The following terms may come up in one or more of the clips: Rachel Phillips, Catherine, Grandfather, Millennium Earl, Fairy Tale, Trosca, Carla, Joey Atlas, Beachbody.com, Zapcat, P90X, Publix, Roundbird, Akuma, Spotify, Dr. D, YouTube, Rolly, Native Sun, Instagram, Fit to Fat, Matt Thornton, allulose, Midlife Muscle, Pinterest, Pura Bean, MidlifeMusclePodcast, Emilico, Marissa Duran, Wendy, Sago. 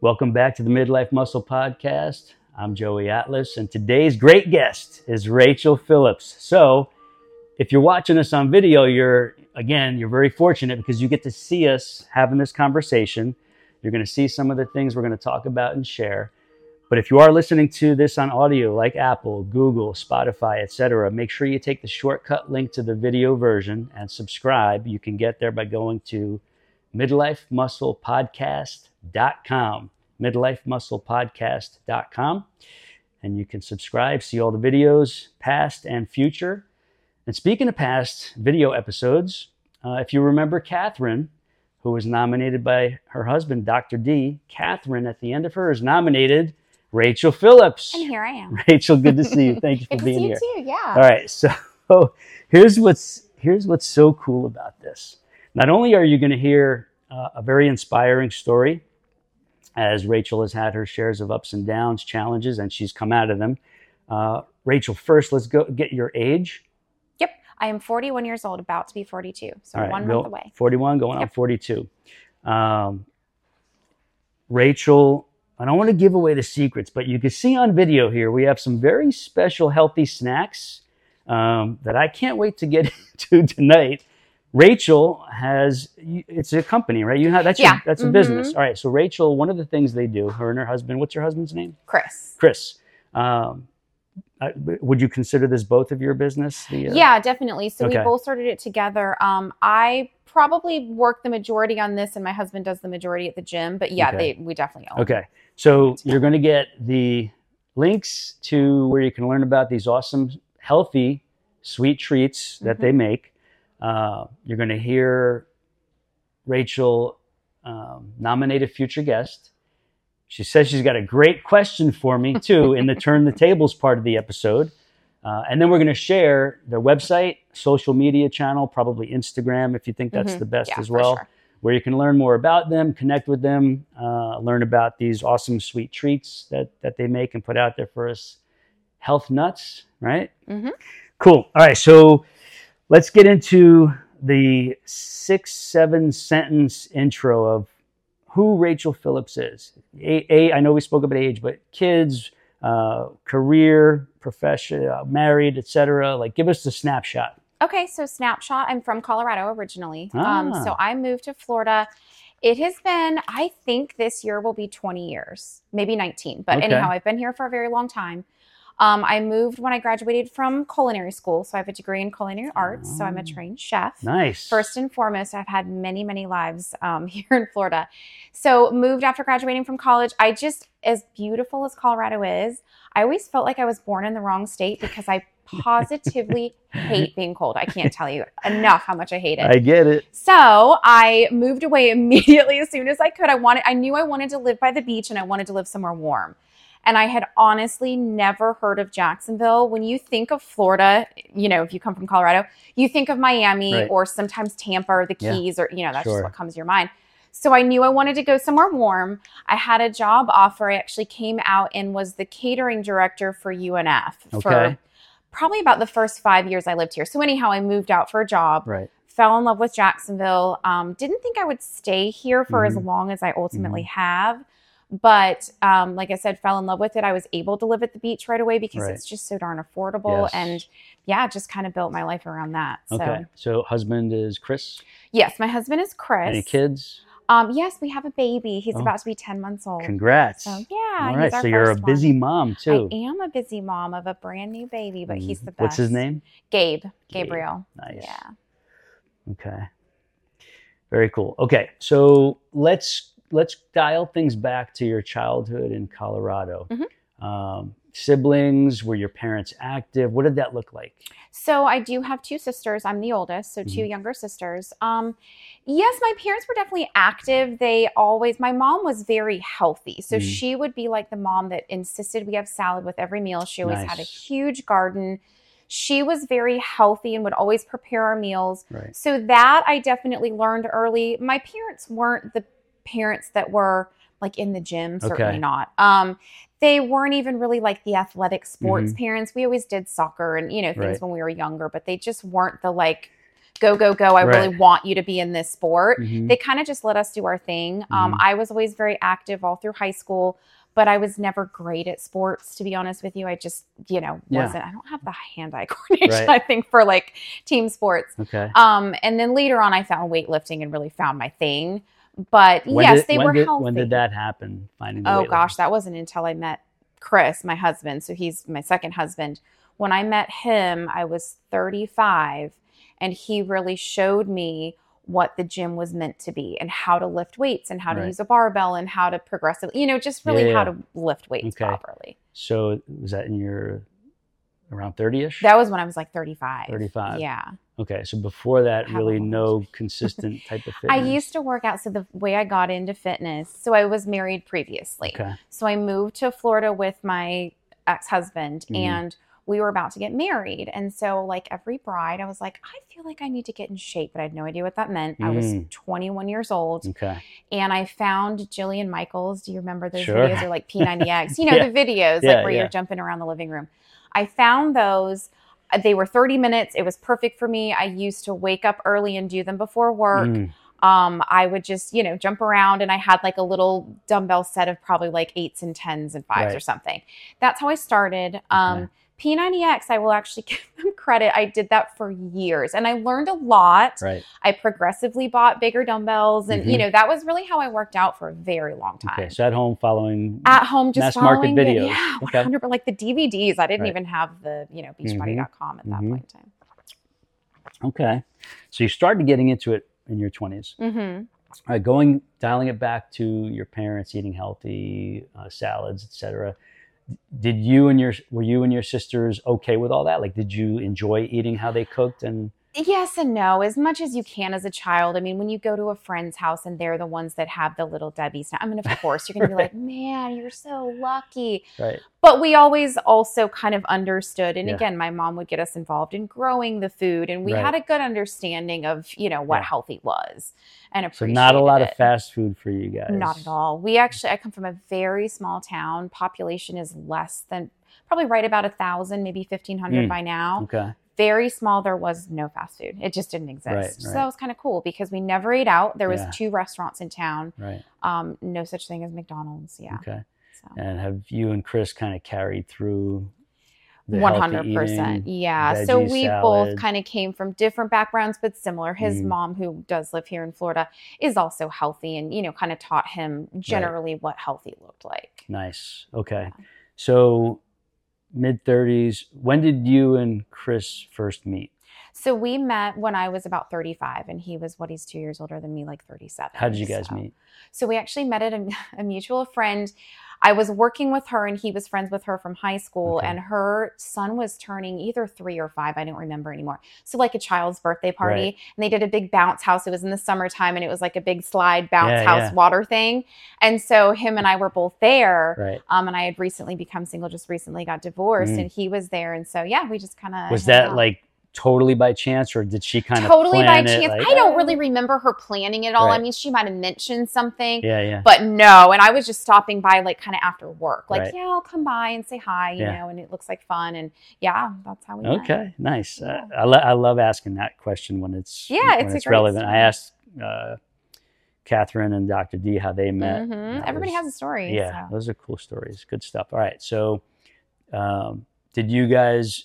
Welcome back to the Midlife Muscle Podcast. I'm Joey Atlas, and today's great guest is Rachel Phillips. So if you're watching this on video, you're very fortunate because you get to see us having this conversation. You're going to see some of the things we're going to talk about and share. But if you are listening to this on audio, like Apple, Google, Spotify, etc., make sure you take the shortcut link to the video version and subscribe. You can get there by going to midlifemusclepodcast.com, midlifemusclepodcast.com, and you can subscribe, see all the videos, past and future. And speaking of past video episodes, if you remember Catherine, who was nominated by her husband, Dr. D, Catherine, at the end of hers, nominated Rachel Phillips. And here I am. Rachel, good to see you. Thank you for being here. Good to see you too, yeah. All right, so here's what's so cool about this. Not only are you going to hear a very inspiring story, as Rachel has had her shares of ups and downs, challenges, and she's come out of them. Rachel, first, let's go get your age. Yep. I am 41 years old, about to be 42. So right, 1 month away. 41, going on 42. Rachel, I don't want to give away the secrets, but you can see on video here, we have some very special healthy snacks that I can't wait to get into tonight. Rachel has, it's a company, right? You have, that's a business. All right. So Rachel, one of the things they do, her and her husband, what's your husband's name? Chris. Would you consider this both of your business? Yeah, definitely. So we both started it together. I probably work the majority on this and my husband does the majority at the gym, but we definitely own it. Okay. So you're going to get the links to where you can learn about these awesome, healthy, sweet treats that they make. You're going to hear Rachel nominate a future guest. She says she's got a great question for me, too, in the Turn the Tables part of the episode. And then we're going to share their website, social media channel, probably Instagram, if you think that's the best as well, for sure, where you can learn more about them, connect with them, learn about these awesome sweet treats that they make and put out there for us. Health nuts, right? Mm-hmm. Cool. All right. So let's get into the 6-7 sentence intro of who Rachel Phillips is. I know we spoke about age, but kids, career, profession, married, etc. Like, give us the snapshot. Okay, so snapshot. I'm from Colorado originally, so I moved to Florida. It has been, I think, this year will be 20 years, maybe 19. But anyhow, I've been here for a very long time. I moved when I graduated from culinary school, so I have a degree in culinary arts, so I'm a trained chef. Nice. First and foremost, I've had many, many lives here in Florida. So moved after graduating from college. I just, as beautiful as Colorado is, I always felt like I was born in the wrong state because I positively hate being cold. I can't tell you enough how much I hate it. I get it. So I moved away immediately as soon as I could. I knew I wanted to live by the beach and I wanted to live somewhere warm. And I had honestly never heard of Jacksonville. When you think of Florida, if you come from Colorado, you think of Miami or sometimes Tampa or the Keys or, that's just what comes to your mind. So I knew I wanted to go somewhere warm. I had a job offer. I actually came out and was the catering director for UNF for probably about the first 5 years I lived here. So anyhow, I moved out for a job, fell in love with Jacksonville. Didn't think I would stay here for as long as I ultimately have. But like I said, fell in love with it. I was able to live at the beach right away because it's just so darn affordable. Yes. And just kind of built my life around that. So. Okay. So husband is Chris? Yes, my husband is Chris. Any kids? Yes, we have a baby. He's about to be 10 months old. Congrats. So, all right. So you're a busy mom too. I am a busy mom of a brand new baby, but he's the best. What's his name? Gabe. Gabriel. Nice. Yeah. Okay. Very cool. Okay. So let's dial things back to your childhood in Colorado. Siblings, were your parents active? What did that look like? So I do have two sisters. I'm the oldest, so two younger sisters. Yes, my parents were definitely active. My mom was very healthy. So she would be like the mom that insisted we have salad with every meal. She always had a huge garden. She was very healthy and would always prepare our meals. Right. So that I definitely learned early. My parents weren't the parents that were like in the gym, certainly not. They weren't even really like the athletic sports parents. We always did soccer and things when we were younger, but they just weren't the like go, go, go. I really want you to be in this sport. Mm-hmm. They kind of just let us do our thing. Mm-hmm. I was always very active all through high school, but I was never great at sports, to be honest with you. I just, wasn't. I don't have the hand-eye coordination, I think, for like team sports. Okay. And then later on, I found weightlifting and really found my thing. But healthy. When did that happen? That wasn't until I met Chris, my husband. So he's my second husband. When I met him, I was 35, and he really showed me what the gym was meant to be and how to lift weights and how to use a barbell and how to progressively, just really how to lift weights properly. So was that in your around 30-ish? That was when I was like 35. 35. Yeah. Okay. So before that, really no consistent type of fitness. I used to work out. So the way I got into fitness, so I was married previously. Okay. So I moved to Florida with my ex-husband and we were about to get married. And so like every bride, I was like, I feel like I need to get in shape, but I had no idea what that meant. I was 21 years old. Okay. And I found Jillian Michaels. Do you remember those videos? They're like P90X, the videos where you're jumping around the living room. I found those. They were 30 minutes. It was perfect for me. I used to wake up early and do them before work. I would just, jump around, and I had like a little dumbbell set of probably like 8s and 10s and 5s or something. That's how I started. Okay. P90X, I will actually give them credit. I did that for years, and I learned a lot. Right. I progressively bought bigger dumbbells, and that was really how I worked out for a very long time. Okay, so at home, just following market videos. Yeah, 100%. Like the DVDs, I didn't even have the Beachbody.com at that point in time. Okay, so you started getting into it in your 20s. Mm-hmm. All right, dialing it back to your parents eating healthy, salads, etc. Were you and your sisters okay with all that? Like, did you enjoy eating how they cooked? And yes and no, as much as you can as a child. I mean, when you go to a friend's house and they're the ones that have the little Debbie's, I mean, of course, you're going to be like, man, you're so lucky. Right. But we always also kind of understood. And again, my mom would get us involved in growing the food. And we had a good understanding of, what healthy was and appreciated it. So not a lot of fast food for you guys. Not at all. I come from a very small town. Population is less than, probably right about 1,000, maybe 1,500 by now. Okay. Very small. There was no fast food. It just didn't exist. Right. So that was kind of cool because we never ate out. There was 2 restaurants in town. Right. No such thing as McDonald's. Yeah. Okay. So. And have you and Chris kind of carried through the 100%. Eating, yeah. So we both kind of came from different backgrounds, but similar. His mom, who does live here in Florida, is also healthy and, kind of taught him generally what healthy looked like. Nice. Okay. Yeah. So mid-30s. When did you and Chris first meet? So we met when I was about 35, and he was, he's 2 years older than me, like 37. How did you guys meet? So we actually met at a mutual friend. I was working with her, and he was friends with her from high school, and her son was turning either 3 or 5. I don't remember anymore. So like a child's birthday party, and they did a big bounce house. It was in the summertime, and it was like a big slide bounce house water thing. And so him and I were both there, and I had recently become single, just recently got divorced, and he was there. And so, we just kind of... Was that like... totally by chance, or did she kind of plan by chance? It, like, I don't really remember her planning it all. I mean, she might have mentioned something, but no. And I was just stopping by, like, kind of after work, like, I'll come by and say hi, you know, and it looks like fun, and that's how we met. Okay, nice. Yeah. I love asking that question when it's it's relevant. Story. I asked Catherine and Dr. D how they met. Mm-hmm. Everybody has a story. Yeah, so. Those are cool stories. Good stuff. All right, so did you guys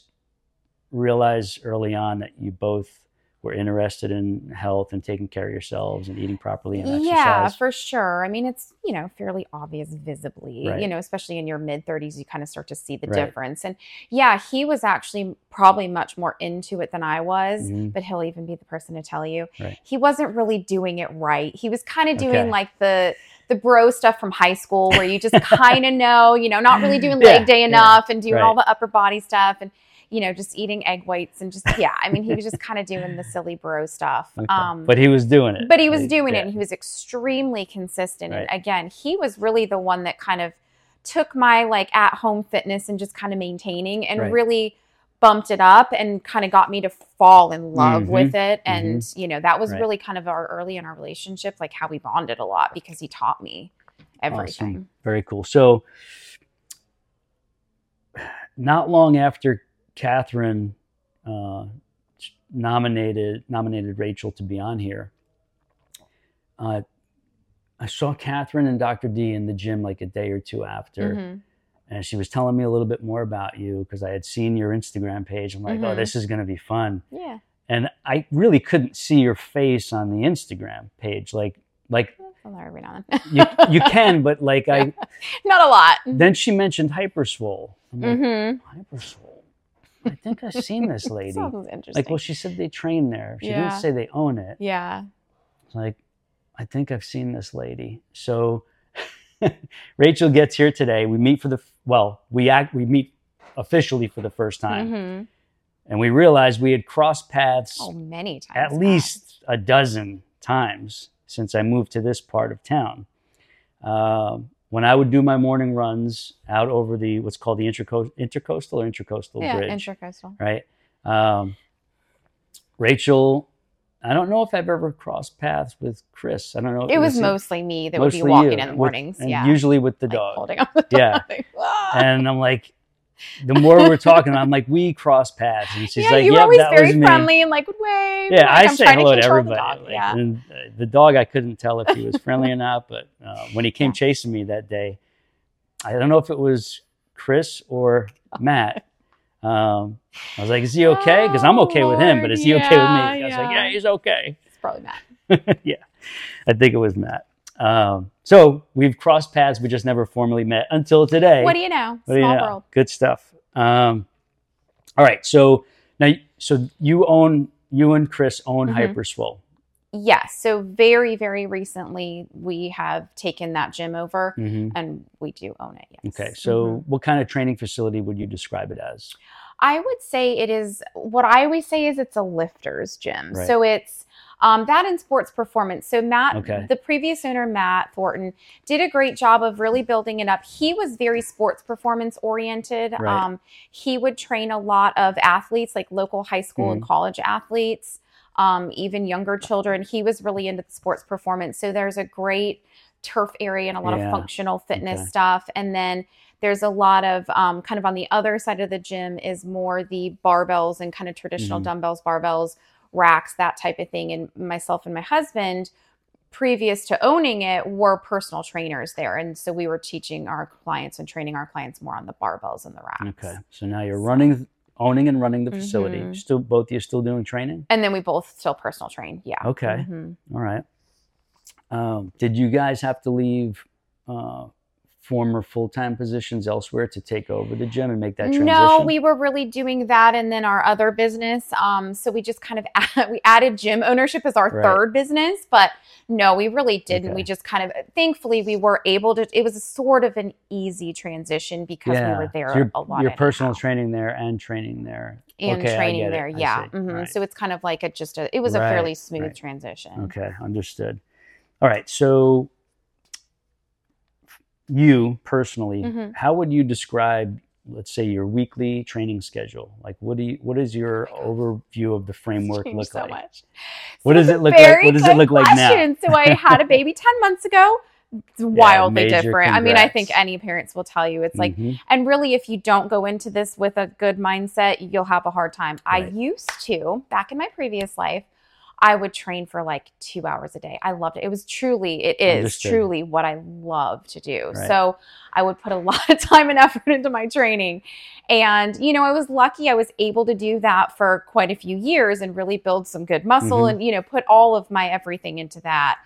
realize early on that you both were interested in health and taking care of yourselves and eating properly and exercise? Yeah, for sure. I mean, it's, fairly obvious visibly, especially in your mid-30s, you kind of start to see the difference. And he was actually probably much more into it than I was, but he'll even be the person to tell you. Right. He wasn't really doing it right. He was kind of doing like the bro stuff from high school where you just kind of know, not really doing leg day enough and doing all the upper body stuff and just eating egg whites and just, I mean, he was just kind of doing the silly bro stuff. Okay. But he was doing it. And he was extremely consistent. Right. And again, he was really the one that kind of took my like at-home fitness and just kind of maintaining and really bumped it up and kind of got me to fall in love with it. And, that was really kind of our early in our relationship, like how we bonded a lot because he taught me everything. Awesome. Very cool. So not long after Catherine nominated Rachel to be on here, I saw Catherine and Dr. D in the gym like a day or two after. Mm-hmm. And she was telling me a little bit more about you because I had seen your Instagram page. I'm like, mm-hmm. oh, this is going to be fun. Yeah. And I really couldn't see your face on the Instagram page. Like on. you can, but like I... Not a lot. Then she mentioned Hyper Swole. I'm like, mm-hmm. Hyper Swole? I think I've seen this lady. Sounds interesting. Like, well, she said they train there. She didn't say they own it. Yeah. It's like, I think I've seen this lady. So... Rachel gets here today. We meet for the, we meet officially for the first time. Mm-hmm. And we realized we had crossed paths many times, at least a dozen times since I moved to this part of town. When I would do my morning runs out over the, what's called the Intracoastal Bridge. Yeah, Intracoastal. Right? Rachel... I don't know if I've ever crossed paths with Chris. I don't know. It was mostly me that would be walking in the mornings. Yeah. Usually with the dog. Holding up the dog. Yeah. And I'm like, the more we're talking, I'm like, we cross paths. And she's like, you were always very friendly and like, would wave. Yeah, I say hello to everybody. And the dog, I couldn't tell if he was friendly or not. But when he came chasing me that day, I don't know if it was Chris or Matt. I was like, is he okay? Because I'm okay with him, but is he okay with me? I was like, yeah, he's okay. It's probably Matt. Yeah, I think it was Matt. So we've crossed paths. We just never formally met until today. What do you know? Small world. Good stuff. All right. So now, you and Chris own mm-hmm. Hyper Swole. Yes. So very, very recently we have taken that gym over mm-hmm. and we do own it. Yes. Okay. So mm-hmm. what kind of training facility would you describe it as? I would say it is, what I always say is it's a lifter's gym. Right. So it's that and sports performance. So Matt, the previous owner, Matt Thornton, did a great job of really building it up. He was very sports performance oriented. Right. He would train a lot of athletes, like local high school mm-hmm. and college athletes. Even younger children. He was really into the sports performance. So there's a great turf area and a lot of functional fitness stuff. And then there's a lot of kind of on the other side of the gym is more the barbells and kind of traditional mm-hmm. dumbbells, barbells, racks, that type of thing. And myself and my husband, previous to owning it, were personal trainers there. And so we were teaching our clients and training our clients more on the barbells and the racks. Okay. So now you're owning and running the facility. Mm-hmm. Both of you still doing training? And then we both still personal train. Yeah. Okay. Mm-hmm. All right. Did you guys have to leave former full-time positions elsewhere to take over the gym and make that transition? No, we were really doing that and then our other business. So we just kind of we added gym ownership as our third business, but no, we really didn't. Okay. We just kind of, thankfully we were able to, it was sort of an easy transition because we were there so a lot. Your personal training there and training there. And training there. Yeah. Mm-hmm. Right. So it's kind of like it was a fairly smooth transition. Okay. Understood. All right. So you personally, mm-hmm. how would you describe, let's say, your weekly training schedule? Like, what is your overview of the framework look so like? Much. What does it look like? What does it look like now? So I had a baby 10 months ago. It's wildly different. Congrats. I mean, I think any parents will tell you it's like, mm-hmm. and really, if you don't go into this with a good mindset, you'll have a hard time. Right. I used to, back in my previous life, I would train for like 2 hours a day. I loved it. It is truly what I love to do. Right. So I would put a lot of time and effort into my training. And, you know, I was lucky I was able to do that for quite a few years and really build some good muscle mm-hmm. and, you know, put all of my everything into that.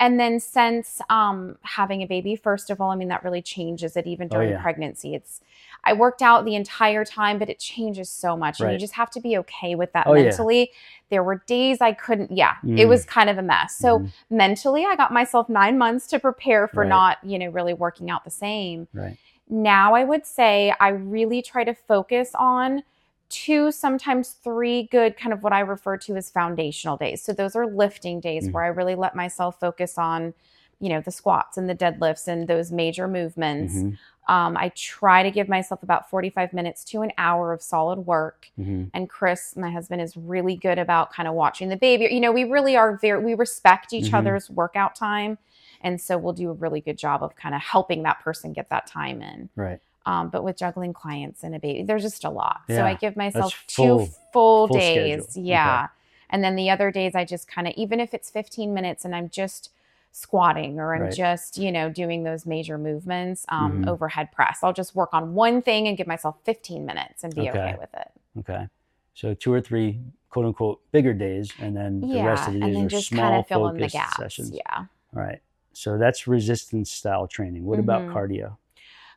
And then since having a baby, first of all, I mean, that really changes it even during pregnancy. I worked out the entire time, but it changes so much. Right. And you just have to be okay with that mentally. Yeah. There were days I couldn't. Yeah, it was kind of a mess. So mentally, I got myself 9 months to prepare for not, you know, really working out the same. Right. Now I would say I really try to focus on 2, sometimes 3 good kind of what I refer to as foundational days. So those are lifting days where I really let myself focus on, you know, the squats and the deadlifts and those major movements. Mm-hmm. I try to give myself about 45 minutes to an hour of solid work. Mm-hmm. And Chris, my husband, is really good about kind of watching the baby. You know, we really are we respect each mm-hmm. other's workout time. And so we'll do a really good job of kind of helping that person get that time in. Right. But with juggling clients and a baby, there's just a lot. Yeah. So I give myself two full days. Schedule. Yeah. Okay. And then the other days I just kind of, even if it's 15 minutes and I'm just squatting or I'm just, you know, doing those major movements, overhead press, I'll just work on one thing and give myself 15 minutes and be okay with it. Okay. So 2 or 3 quote unquote bigger days, and then the rest of the days are just small kind of fill in the gaps. Sessions. Yeah. All right. So that's resistance style training. What about cardio?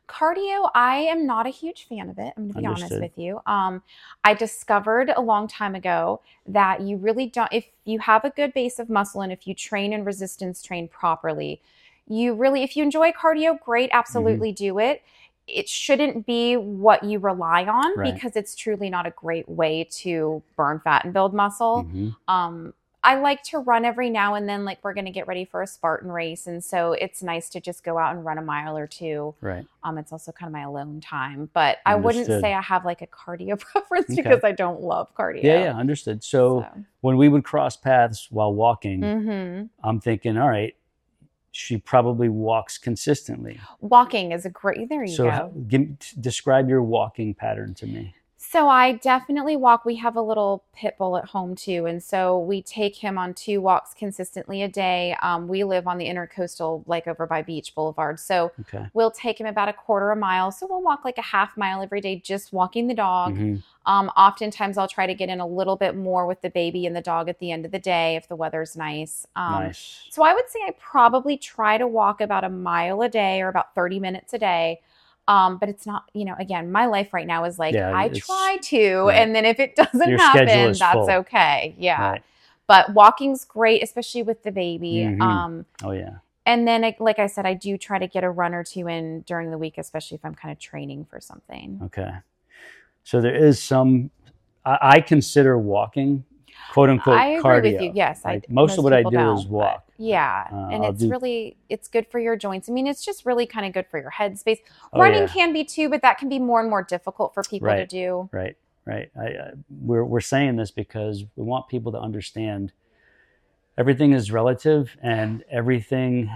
Cardio, I am not a huge fan of it. I'm going to be honest with you. I discovered a long time ago that you really don't, if you have a good base of muscle and if you train and resistance train properly, you really, if you enjoy cardio, great, absolutely do it. It shouldn't be what you rely on because it's truly not a great way to burn fat and build muscle. I like to run every now and then, like we're going to get ready for a Spartan race. And so it's nice to just go out and run a mile or two. Right. It's also kind of my alone time, but I wouldn't say I have like a cardio preference because I don't love cardio. Yeah, yeah, understood. So when we would cross paths while walking, I'm thinking, all right, she probably walks consistently. Walking is a great, there you go. So describe your walking pattern to me. So I definitely walk. We have a little pit bull at home too. And so we take him on 2 walks consistently a day. We live on the intercoastal, like over by Beach Boulevard. So we'll take him about a 1/4 mile. So we'll walk like a 1/2 mile every day, just walking the dog. Oftentimes I'll try to get in a little bit more with the baby and the dog at the end of the day if the weather's nice. So I would say I probably try to walk about a mile a day or about 30 minutes a day. But it's not, you know, again, my life right now is like, I try to, and then if it doesn't happen, that's full. Okay. Yeah. Right. But walking's great, especially with the baby. And then, like I said, I do try to get a run or 2 in during the week, especially if I'm kind of training for something. Okay. So there is some, I consider walking quote unquote cardio. I agree with you. Yes. Like most of what I do is walk. Yeah. And it's good for your joints. I mean, it's just really kind of good for your head space. Running can be too, but that can be more and more difficult for people to do. Right. We're saying this because we want people to understand everything is relative and everything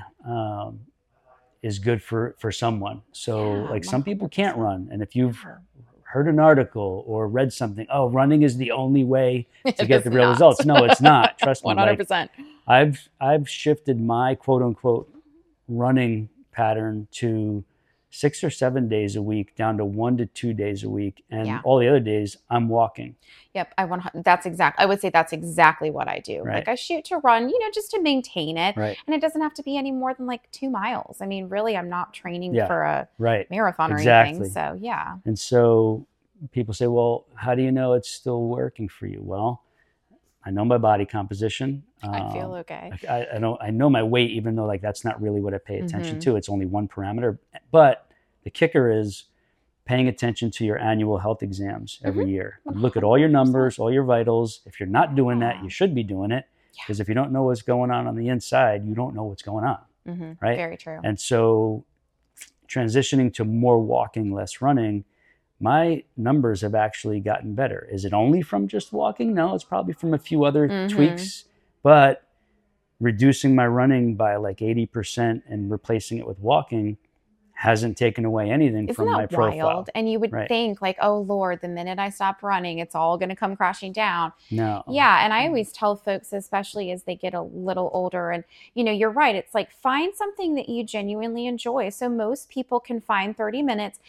is good for someone. So like some people can't run. And if you've heard an article or read something, running is the only way to get the real results. No, it's not. Trust me. 100%. Like, I've shifted my quote unquote running pattern to 6 or 7 days a week down to 1 to 2 days a week, and all the other days I'm walking. Yep, I would say that's exactly what I do. Right. Like I shoot to run, you know, just to maintain it, and it doesn't have to be any more than like 2 miles. I mean, really, I'm not training for a marathon or anything. So yeah. And so people say, well, how do you know it's still working for you? Well, I know my body composition. I feel okay. I know my weight, even though like that's not really what I pay attention to. It's only one parameter. But the kicker is paying attention to your annual health exams every year. Look at all your numbers, all your vitals. If you're not doing that, you should be doing it. Because if you don't know what's going on the inside, you don't know what's going on. Right? Very true. And so transitioning to more walking, less running, my numbers have actually gotten better. Is it only from just walking? No, it's probably from a few other tweaks, but reducing my running by like 80% and replacing it with walking hasn't taken away anything from my profile. Isn't that wild? And you would think like, oh Lord, the minute I stop running, it's all going to come crashing down. No. Yeah. And I always tell folks, especially as they get a little older, and you know, you're right. It's like, find something that you genuinely enjoy. So most people can find 30 minutes.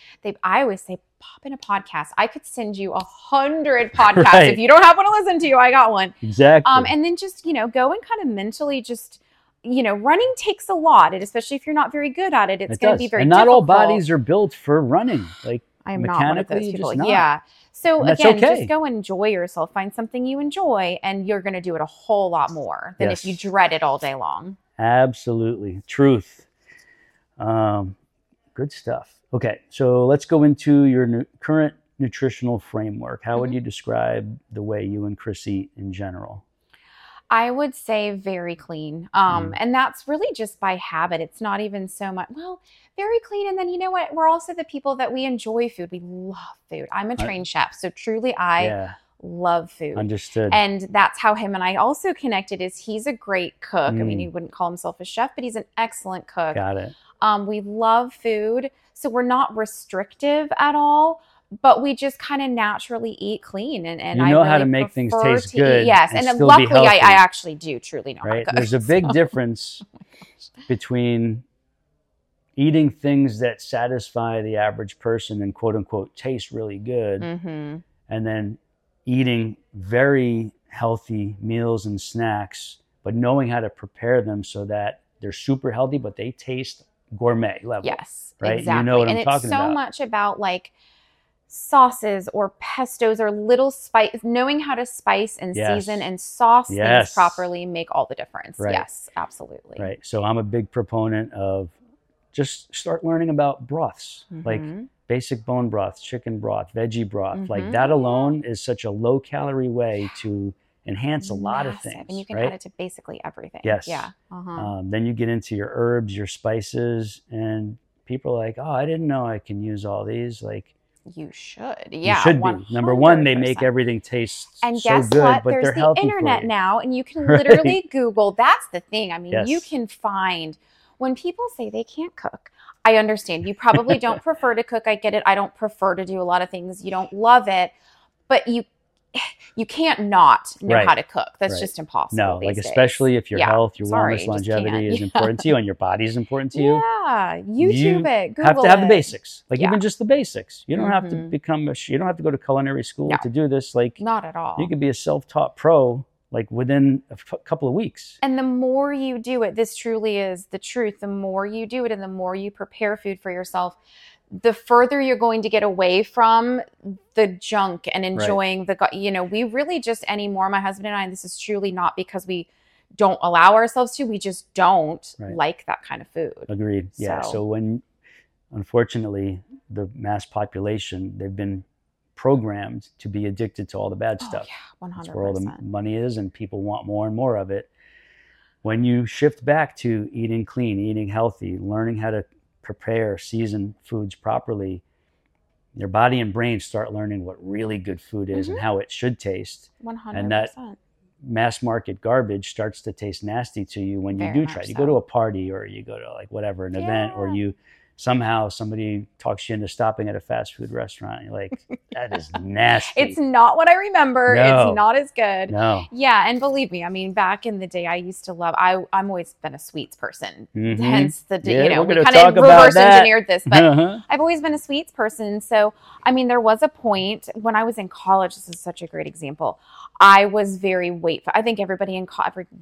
I always say, pop in a podcast. I could send you 100 podcasts. If you don't have one to listen to, I got one. Exactly. And then just, you know, go and kind of mentally just, you know, running takes a lot, and especially if you're not very good at it, it's going to be very difficult. And not all bodies are built for running. Like I'm not one of those people. Yeah. So again, just go enjoy yourself. Find something you enjoy, and you're going to do it a whole lot more than if you dread it all day long. Absolutely. Truth. Good stuff. Okay. So let's go into your current nutritional framework. How would you describe the way you and Chris eat in general? I would say very clean. And that's really just by habit. It's not even so much, very clean. And then you know what? We're also the people that we enjoy food. We love food. I'm a trained chef. So truly I love food. Understood. And that's how him and I also connected is he's a great cook. I mean, he wouldn't call himself a chef, but he's an excellent cook. Got it. We love food, so we're not restrictive at all, but we just kind of naturally eat clean. And you know, I really how to make things taste good. Yes, and luckily I actually do truly know right? how to cook. There's a big difference between eating things that satisfy the average person and quote unquote taste really good, mm-hmm. and then eating very healthy meals and snacks, but knowing how to prepare them so that they're super healthy, but they taste gourmet level. Yes, right? Exactly. You know what I'm talking about. And it's so much about like sauces or pestos or little spice, knowing how to spice and yes. season and sauce yes. things properly make all the difference. Right. Yes, absolutely. Right. So I'm a big proponent of just start learning about broths, mm-hmm. like basic bone broth, chicken broth, veggie broth. Mm-hmm. Like that alone is such a low calorie way to enhance a lot of things. And you can right? add it to basically everything. Yes. Yeah. Uh-huh. Then you get into your herbs, your spices, and people are like, oh, I didn't know I can use all these. Like, you should. Yeah. You should 100%. Be. Number one, they make everything taste and so guess good, what? But there's they're healthy. There's the internet now, and you can literally right? Google. That's the thing. I mean, yes. you can find. When people say they can't cook, I understand. You probably don't prefer to cook. I get it. I don't prefer to do a lot of things. You don't love it, but you can't not know right. how to cook. That's right. just impossible. No, like days. Especially if your yeah. health, your wellness, longevity is yeah. important to you, and your body is important to you. Yeah, YouTube it. Google it. You have to have the basics. Like yeah. even just the basics. You don't mm-hmm. have to become you don't have to go to culinary school no. to do this. Like not at all. You could be a self-taught pro. Like within a couple of weeks. And the more you do it, this truly is the truth. The more you do it and the more you prepare food for yourself, the further you're going to get away from the junk and enjoying right. the, you know, we really just anymore, my husband and I, and this is truly not because we don't allow ourselves to, we just don't right. like that kind of food. Agreed. Yeah. So when, unfortunately, the mass population, they've been programmed to be addicted to all the bad stuff. Yeah, 100%. That's where all the money is, and people want more and more of it. When you shift back to eating clean, eating healthy, learning how to prepare, season foods properly, your body and brain start learning what really good food is mm-hmm. and how it should taste. 100%. And that mass market garbage starts to taste nasty to you when you Very do try. So. You go to a party or you go to like whatever, an yeah. event, or you somehow somebody talks you into stopping at a fast food restaurant. You're like, that is nasty. It's not what I remember. No. It's not as good. No. Yeah. And believe me, I mean, back in the day, I used to love, I'm always been a sweets person. Mm-hmm. Hence the, yeah, you know, we kind of reverse engineered this, but uh-huh. I've always been a sweets person. So, I mean, there was a point when I was in college, this is such a great example. I was very weightful. I think every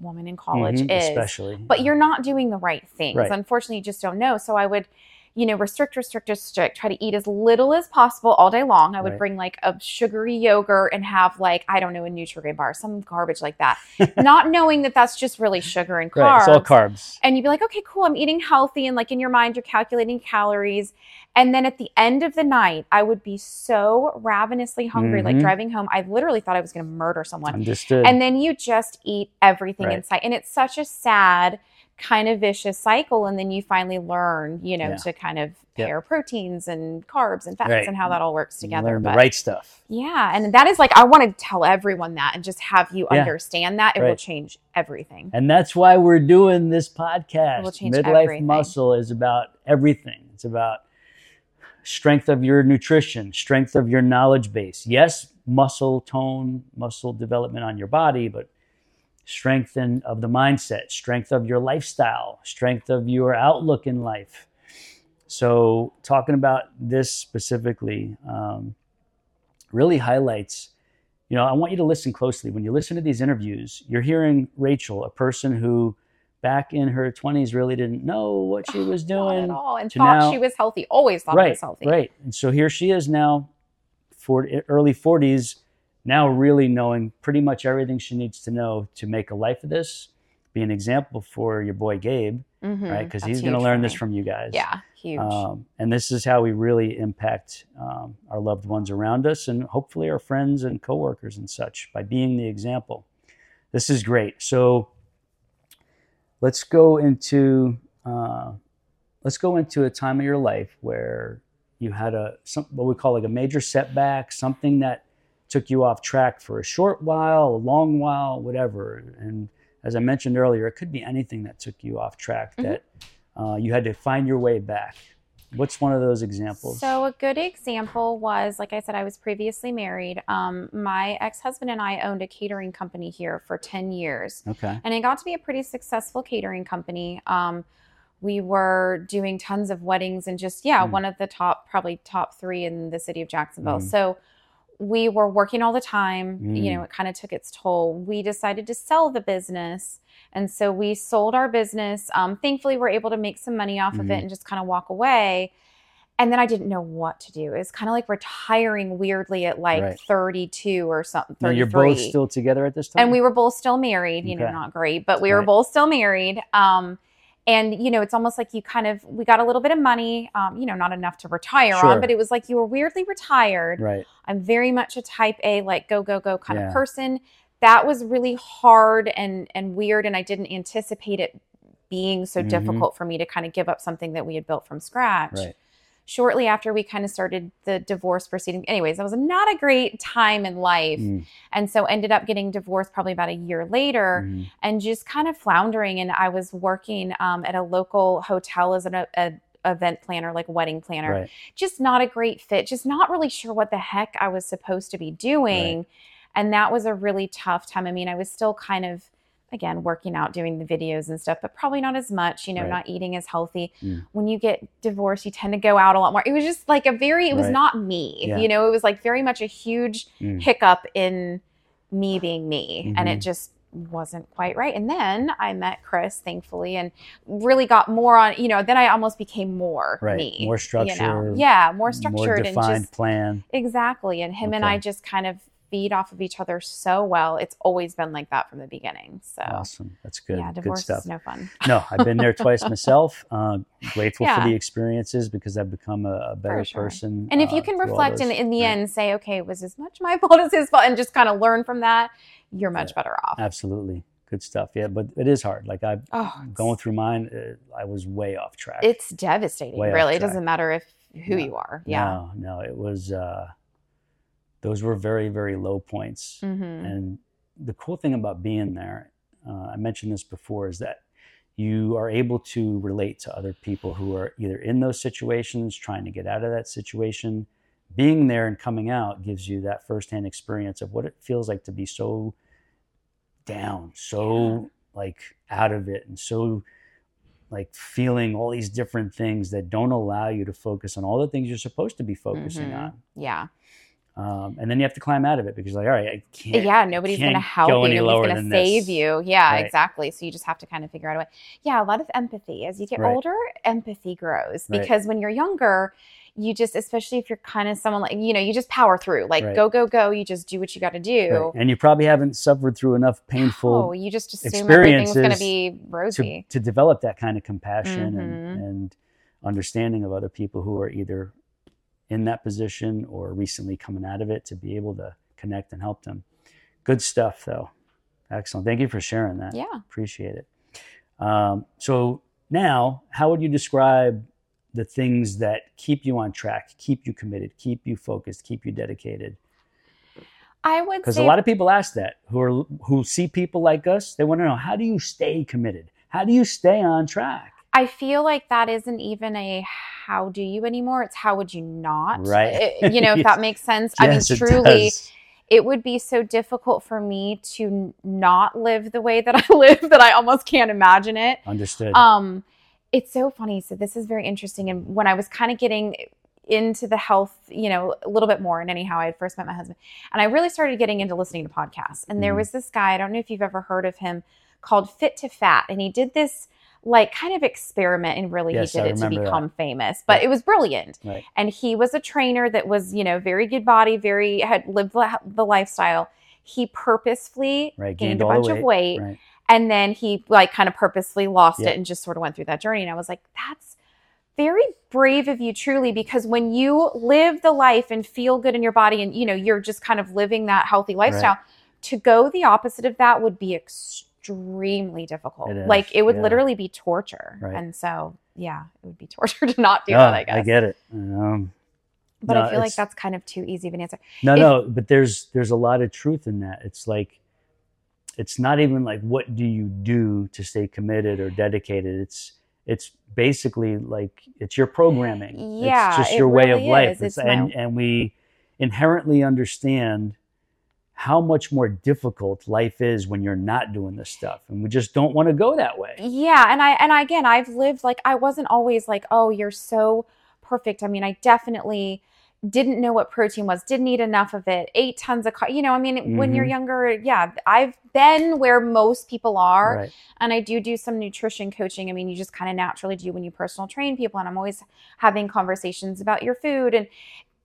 woman in college mm-hmm, is. Especially. But you're not doing the right things. Right. Unfortunately, you just don't know. So I would, you know, restrict, try to eat as little as possible all day long. I would right. bring like a sugary yogurt and have like, I don't know, a Nutri-Grain bar, some garbage like that. Not knowing that that's just really sugar and carbs. Right, it's all carbs. And you'd be like, okay, cool, I'm eating healthy. And like in your mind, you're calculating calories. And then at the end of the night, I would be so ravenously hungry, mm-hmm. like driving home. I literally thought I was going to murder someone. Understood. And then you just eat everything right. in sight. And it's such a sad kind of vicious cycle, and then you finally learn, you know, yeah. to kind of pair yep. proteins and carbs and fats right. and how that all works together. You learn the right stuff. Yeah, and that is like, I want to tell everyone that and just have you yeah. understand that. It right. will change everything. And that's why we're doing this podcast. It will change Midlife everything. Muscle is about everything. It's about strength of your nutrition, strength of your knowledge base. Yes, muscle tone, muscle development on your body, but strength of the mindset, strength of your lifestyle, strength of your outlook in life. So talking about this specifically really highlights, you know, I want you to listen closely. When you listen to these interviews, you're hearing Rachel, a person who back in her 20s really didn't know what she was doing. Not at all. And thought now, she was healthy, always thought right, she was healthy. Right. And so here she is now, early 40s, now really knowing pretty much everything she needs to know to make a life of this, be an example for your boy Gabe, mm-hmm. right? Because he's going to learn this from you guys. Yeah, huge. And this is how we really impact our loved ones around us and hopefully our friends and coworkers and such by being the example. This is great. So let's go into a time of your life where you had what we call like a major setback, something that took you off track for a short while, a long while, whatever. And as I mentioned earlier, it could be anything that took you off track mm-hmm. that you had to find your way back. What's one of those examples? So a good example was, like I said, I was previously married. My ex-husband and I owned a catering company here for 10 years. Okay. And it got to be a pretty successful catering company. We were doing tons of weddings and just, one of the top three in the city of Jacksonville. So we were working all the time. You know, it kind of took its toll. We decided to sell the business. And so we sold our business. Thankfully, we're able to make some money off of it and just kind of walk away. And then I didn't know what to do. It was kind of like retiring weirdly at like 32 or something. 33. Now you're both still together at this time? And we were both still married. You know, not great, but we were both still married. And, you know, it's almost like you kind of, we got a little bit of money, you know, not enough to retire on, but it was like you were weirdly retired. Right. I'm very much a type A, like go, go, go kind of person. That was really hard and weird, and I didn't anticipate it being so difficult for me to kind of give up something that we had built from scratch. Right. Shortly after, we kind of started the divorce proceeding. Anyways, that was not a great time in life. And so ended up getting divorced probably about a year later and just kind of floundering. And I was working at a local hotel as an event planner, like wedding planner. Right. Just not a great fit. Just not really sure what the heck I was supposed to be doing. Right. And that was a really tough time. I mean, I was still kind of, again, working out, doing the videos and stuff, but probably not as much, you know, not eating as healthy. When you get divorced, you tend to go out a lot more. It was just like a very, it was not me, you know, it was like very much a huge hiccup in me being me. And it just wasn't quite right. And then I met Chris, thankfully, and really got more on, you know, then I almost became more me. More structured. You know? Yeah, more structured. More defined and just, plan. Exactly. And him and I just kind of feed off of each other so well. It's always been like that from the beginning. So awesome. That's good. Yeah, divorce is no fun. No, I've been there twice myself. Grateful for the experiences because I've become a better person. And if you can reflect and in the end say, okay, it was as much my fault as his fault and just kind of learn from that, you're much better off. Absolutely. Good stuff. Yeah, but it is hard. Like I'm going through mine, I was way off track. It's devastating, really. It doesn't matter if who you are. Yeah. No, it was... those were very, very low points. And the cool thing about being there, I mentioned this before, is that you are able to relate to other people who are either in those situations, trying to get out of that situation. Being there and coming out gives you that firsthand experience of what it feels like to be so down, so like out of it, and so like feeling all these different things that don't allow you to focus on all the things you're supposed to be focusing on. Yeah. And then you have to climb out of it because, like, all right, I can't. Yeah, nobody's going to help you. Nobody's going to save you. Yeah, exactly. So you just have to kind of figure out a way. Yeah, a lot of empathy. As you get older, empathy grows because when you're younger, you just, especially if you're kind of someone like, you know, you just power through. Like, go, go, go. You just do what you got to do. Right. And you probably haven't suffered through enough painful you just assume everything's going to be rosy. To develop that kind of compassion and understanding of other people who are either in that position or recently coming out of it, to be able to connect and help them. Good stuff though. Excellent. Thank you for sharing that. Yeah. Appreciate it. So now how would you describe the things that keep you on track, keep you committed, keep you focused, keep you dedicated? I would say, because a lot of people ask that who see people like us, they want to know, how do you stay committed? How do you stay on track? I feel like that isn't even a how do you anymore. It's how would you not? Right. It, you know, if that makes sense. Yes, I mean, truly, it would be so difficult for me to not live the way that I live that I almost can't imagine it. Understood. It's so funny. So this is very interesting. And when I was kind of getting into the health, you know, a little bit more, and anyhow, I had first met my husband, and I really started getting into listening to podcasts. And there was this guy, I don't know if you've ever heard of him, called Fit to Fat. And he did this like kind of experiment, and really he did it to become famous, but it was brilliant. Right. And he was a trainer that was, you know, very good body, had lived the lifestyle. He purposefully gained a bunch of weight and then he like kind of purposefully lost it and just sort of went through that journey. And I was like, that's very brave of you, truly, because when you live the life and feel good in your body and, you know, you're just kind of living that healthy lifestyle, to go the opposite of that would be extremely difficult. Like it would literally be torture. Right. And so, yeah, it would be torture to not do that, I guess. I get it. But I feel like that's kind of too easy of an answer. No, but there's a lot of truth in that. It's like, it's not even like, what do you do to stay committed or dedicated? It's It's basically like, it's your programming. Yeah, it's just your way of life. And we inherently understand how much more difficult life is when you're not doing this stuff. And we just don't want to go that way. Yeah. And I, again, I've lived like, I wasn't always like, oh, you're so perfect. I mean, I definitely didn't know what protein was, didn't eat enough of it, ate tons of, when you're younger, yeah, I've been where most people are. Right. And I do some nutrition coaching. I mean, you just kind of naturally do when you personal train people. And I'm always having conversations about your food, and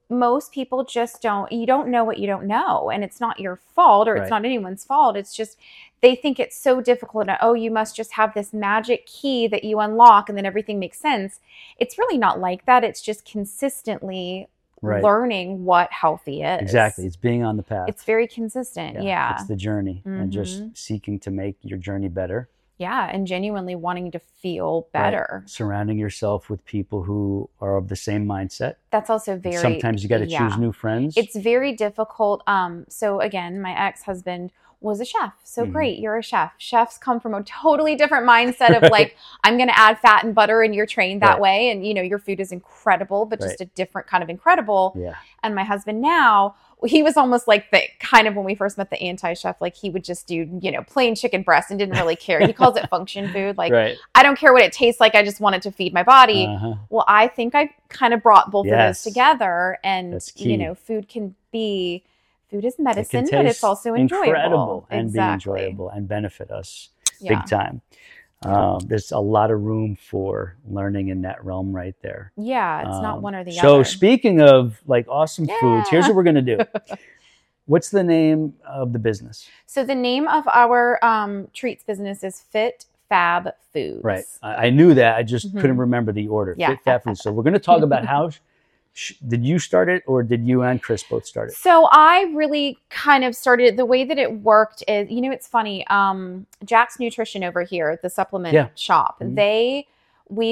most people just don't know what you don't know, and it's not your fault, or it's not anyone's fault. It's just, they think it's so difficult, and oh, you must just have this magic key that you unlock and then everything makes sense. It's really not like that. It's just consistently learning what healthy is. Exactly. It's being on the path. It's very consistent. Yeah. It's the journey and just seeking to make your journey better. Yeah, and genuinely wanting to feel better. Right. Surrounding yourself with people who are of the same mindset. That's also very... Sometimes you got to choose new friends. It's very difficult. So again, my ex-husband was a chef. So great, you're a chef. Chefs come from a totally different mindset of like, I'm going to add fat and butter, and you're trained that way. And you know, your food is incredible, but just a different kind of incredible. Yeah. And my husband now... He was almost like the kind of, when we first met, the anti-chef, like he would just do, plain chicken breast and didn't really care. He calls it function food. Like, I don't care what it tastes like. I just want it to feed my body. Uh-huh. Well, I think I kind of brought both of those together, and food is medicine, but it's also enjoyable. Incredible and be enjoyable and benefit us big time. There's a lot of room for learning in that realm right there. Yeah, it's not one or the other. So speaking of like awesome foods, here's what we're going to do. What's the name of the business? So the name of our treats business is Fit Fab Foods. Right. I knew that. I just couldn't remember the order. Yeah. Fit Fab Foods. So we're going to talk about how... Did you start it, or did you and Chris both start it? So I really kind of started it. The way that it worked is, it's funny. Jax Nutrition over here, the supplement shop, we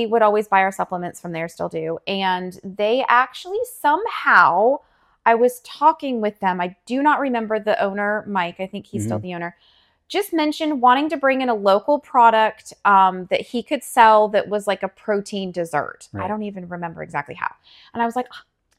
would always buy our supplements from there, still do. And they actually somehow, I was talking with them. I do not remember the owner, Mike. I think he's still the owner. Just mentioned wanting to bring in a local product that he could sell that was like a protein dessert. Right. I don't even remember exactly how. And I was like,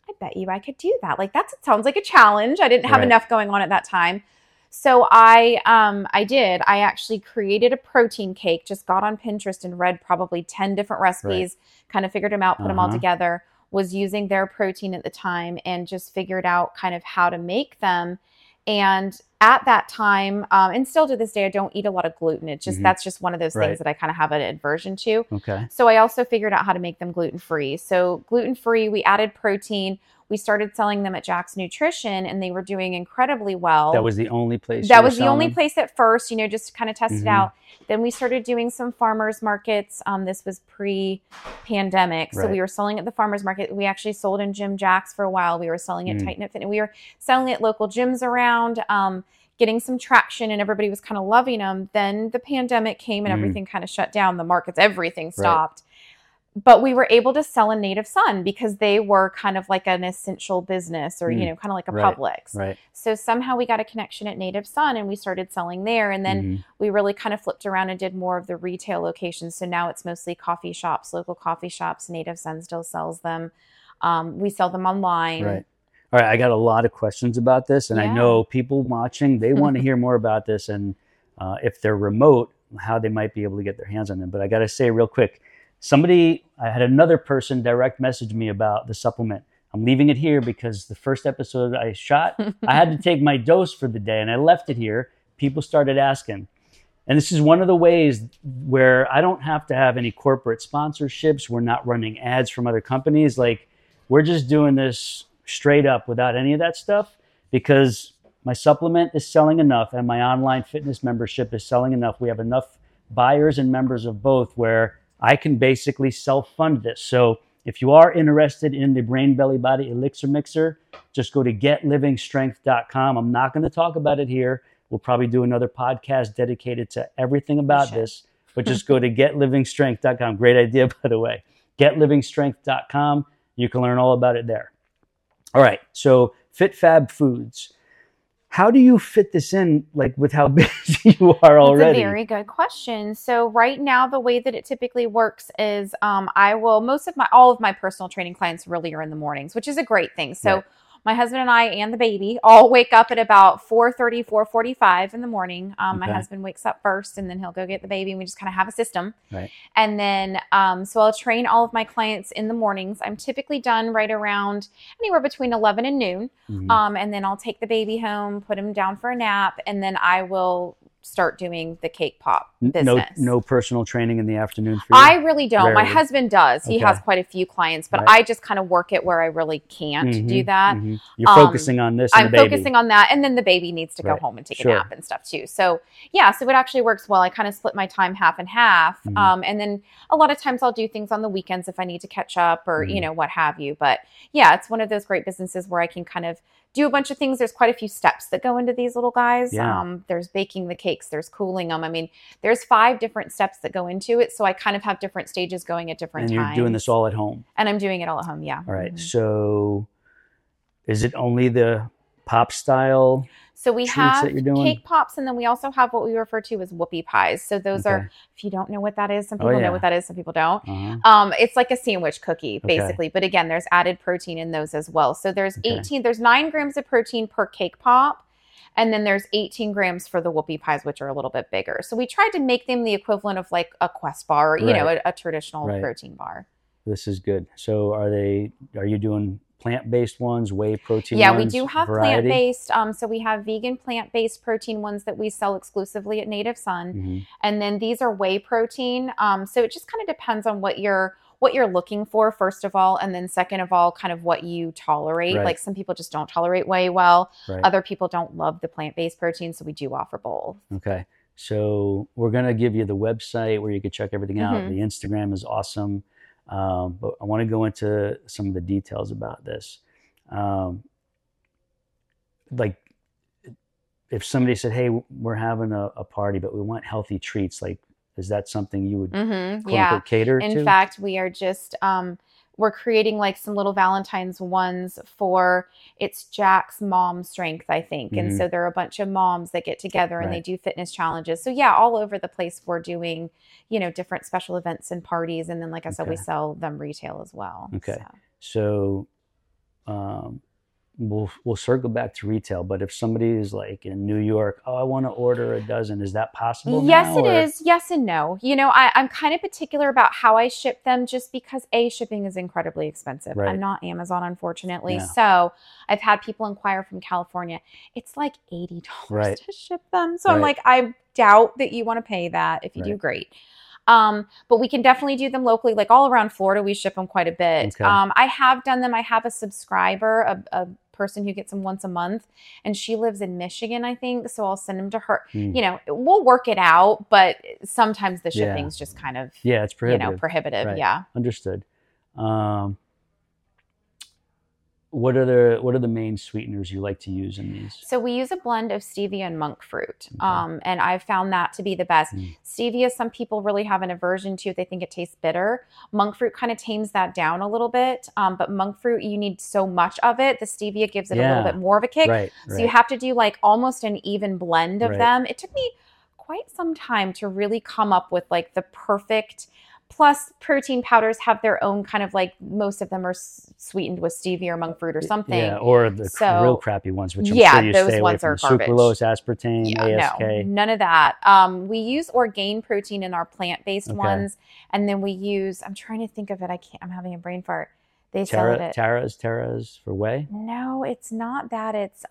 I bet you I could do that. Like, that sounds like a challenge. I didn't have enough going on at that time. So I did. I actually created a protein cake, just got on Pinterest and read probably 10 different recipes, kind of figured them out, put them all together, was using their protein at the time, and just figured out kind of how to make them. And at that time, and still to this day, I don't eat a lot of gluten. It's just, that's just one of those things that I kind of have an aversion to. Okay. So I also figured out how to make them gluten-free. So gluten-free, we added protein. We started selling them at Jax Nutrition, and they were doing incredibly well. That was the only place. That was the only place at first, just to kind of test it out. Then we started doing some farmers markets. This was pre-pandemic, so we were selling at the farmers market. We actually sold in Jim Jax for a while. We were selling at Tight Knit Fitness. We were selling at local gyms around, getting some traction, and everybody was kind of loving them. Then the pandemic came, and everything kind of shut down. The markets, everything stopped. But we were able to sell in Native Sun because they were kind of like an essential business, or, kind of like a Publix. Right. So somehow we got a connection at Native Sun, and we started selling there. And then we really kind of flipped around and did more of the retail locations. So now it's mostly coffee shops, local coffee shops. Native Sun still sells them. We sell them online. Right. All right. I got a lot of questions about this, and I know people watching, they want to hear more about this, and if they're remote, how they might be able to get their hands on them. But I got to say real quick, I had another person direct message me about the supplement. I'm leaving it here because the first episode I shot, I had to take my dose for the day, and I left it here. People started asking. And this is one of the ways where I don't have to have any corporate sponsorships. We're not running ads from other companies. Like, we're just doing this straight up without any of that stuff, because my supplement is selling enough, and my online fitness membership is selling enough. We have enough buyers and members of both where I can basically self-fund this. So if you are interested in the Brain Belly Body Elixir Mixer, just go to getlivingstrength.com. I'm not going to talk about it here. We'll probably do another podcast dedicated to everything about this, but just go to getlivingstrength.com. Great idea, by the way. Getlivingstrength.com. You can learn all about it there. All right. So Fit Fab Foods. How do you fit this in, like, with how busy you are already? That's a very good question. So right now, the way that it typically works is all of my personal training clients really are in the mornings, which is a great thing. So my husband and I and the baby all wake up at about 4:30, 4:45 in the morning. My husband wakes up first, and then he'll go get the baby, and we just kind of have a system. Right. And then, so I'll train all of my clients in the mornings. I'm typically done right around anywhere between 11 and noon. Mm-hmm. And then I'll take the baby home, put him down for a nap, and then I will start doing the cake pop business. No personal training in the afternoon for you? I really don't. Rarely. My husband does. He has quite a few clients, but I just kind of work it where I really can't do that. Mm-hmm. You're focusing on this and the baby. I'm focusing on that, and then the baby needs to go home and take a nap and stuff too. So so it actually works well. I kind of split my time half and half. Mm-hmm. And then a lot of times I'll do things on the weekends if I need to catch up or, you know, what have you. But it's one of those great businesses where I can kind of do a bunch of things. There's quite a few steps that go into these little guys. Yeah. There's baking the cakes, there's cooling them. I mean, there's 5 different steps that go into it. So I kind of have different stages going at different times. And you're doing this all at home. And I'm doing it all at home. Yeah. All right. Mm-hmm. So is it only the pop style? So we have cake pops, and then we also have what we refer to as whoopie pies. So those are, if you don't know what that is, some people know what that is, some people don't. Uh-huh. It's like a sandwich cookie, basically. But again, there's added protein in those as well. So there's 9 grams of protein per cake pop, and then there's 18 grams for the whoopie pies, which are a little bit bigger. So we tried to make them the equivalent of like a Quest bar, or, you know, a traditional protein bar. This is good. So are you doing plant-based ones, whey protein ones? Yeah, we do have variety. Plant-based. So we have vegan plant-based protein ones that we sell exclusively at Native Sun. Mm-hmm. And then these are whey protein. So it just kind of depends on what you're looking for, first of all, and then second of all, kind of what you tolerate. Right. Like some people just don't tolerate whey well. Right. Other people don't love the plant-based protein, so we do offer both. Okay. So we're going to give you the website where you can check everything out. Mm-hmm. The Instagram is awesome. But I want to go into some of the details about this. Like if somebody said, hey, we're having a party, but we want healthy treats. Like, is that something you would cater to? In fact, we are just, we're creating like some little Valentine's ones for, it's Jack's Mom Strength, I think. Mm-hmm. And so there are a bunch of moms that get together and they do fitness challenges. So all over the place we're doing, you know, different special events and parties. And then, like I said, we sell them retail as well. Okay. So we'll circle back to retail, but if somebody is like in New York, I want to order a dozen, is that possible? Yes, it is. Yes and no. You know, I'm kind of particular about how I ship them just because shipping is incredibly expensive. Right. I'm not Amazon, unfortunately. No. So I've had people inquire from California. It's like $80 to ship them. So I'm like, I doubt that you want to pay that. If you do, great. But we can definitely do them locally, like all around Florida, we ship them quite a bit. Okay. I have done them. I have a subscriber, a person who gets them once a month, and she lives in Michigan, I think. So I'll send them to her, you know, we'll work it out, but sometimes the shipping's just kind of, it's prohibitive. You know, prohibitive. Right. Yeah. Understood. What are the main sweeteners you like to use in these? So we use a blend of stevia and monk fruit, and I've found that to be the best. Stevia, some people really have an aversion to; they think it tastes bitter. Monk fruit kind of tames that down a little bit, but monk fruit you need so much of it. The stevia gives it a little bit more of a kick, so you have to do like almost an even blend of them. It took me quite some time to really come up with like the perfect. Plus, protein powders have their own kind of like most of them are sweetened with stevia or monk fruit or something. Yeah, or the real crappy ones, which I'm sure you stay away from. Sucralose, aspartame, ASK. No, none of that. We use Orgain protein in our plant-based ones, and then we use. I'm trying to think of it. I can't. I'm having a brain fart. They sell it. Terra's for whey. No, it's not that. It's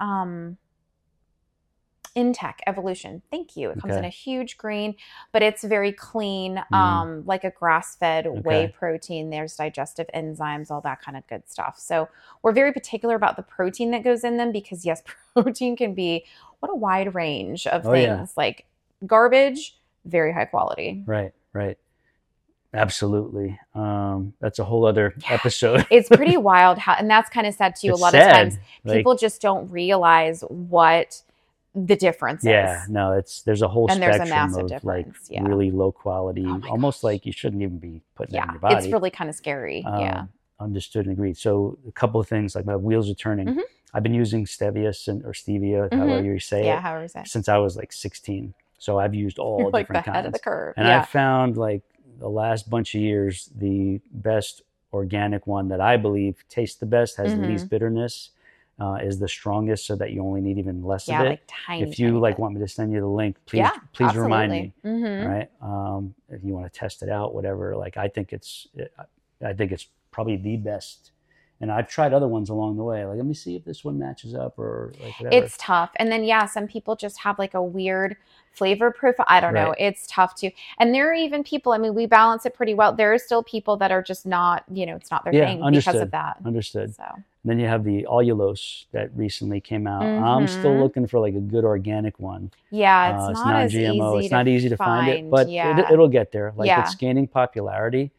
Intech Evolution. Thank you. It comes in a huge green, but it's very clean, like a grass-fed whey protein. There's digestive enzymes, all that kind of good stuff. So we're very particular about the protein that goes in them because, yes, protein can be what a wide range of things. Yeah. Like garbage, very high quality. Right. Absolutely. That's a whole other episode. It's pretty wild. And that's kind of sad too. A lot of times people just don't realize what – the differences. Yeah, no, there's a whole spectrum of difference. Like really low quality, almost like you shouldn't even be putting that in your body. It's really kind of scary. Understood and agreed. So a couple of things, like my wheels are turning. Mm-hmm. I've been using stevia, mm-hmm. however you say it, however you say it, since I was like 16. So I've used all different kinds. Like the head of the curve. And I found like the last bunch of years, the best organic one that I believe tastes the best, has mm-hmm. the least bitterness, is the strongest, so that you only need even less of it. Like tiny, if you like want me to send you the link, please absolutely. Remind me. Mm-hmm. Right? If you want to test it out, whatever. Like I think it's probably the best. And I've tried other ones along the way. Like, let me see if this one matches up or like whatever. It's tough. And then, some people just have like a weird flavor profile. I don't know. It's tough too. And there are even people, I mean, we balance it pretty well. There are still people that are just not, it's not their thing because of that. Understood. So. And then you have the allulose that recently came out. Mm-hmm. I'm still looking for like a good organic one. Yeah, it's not GMO. It's not easy to find it, but it'll get there. Like it's gaining popularity.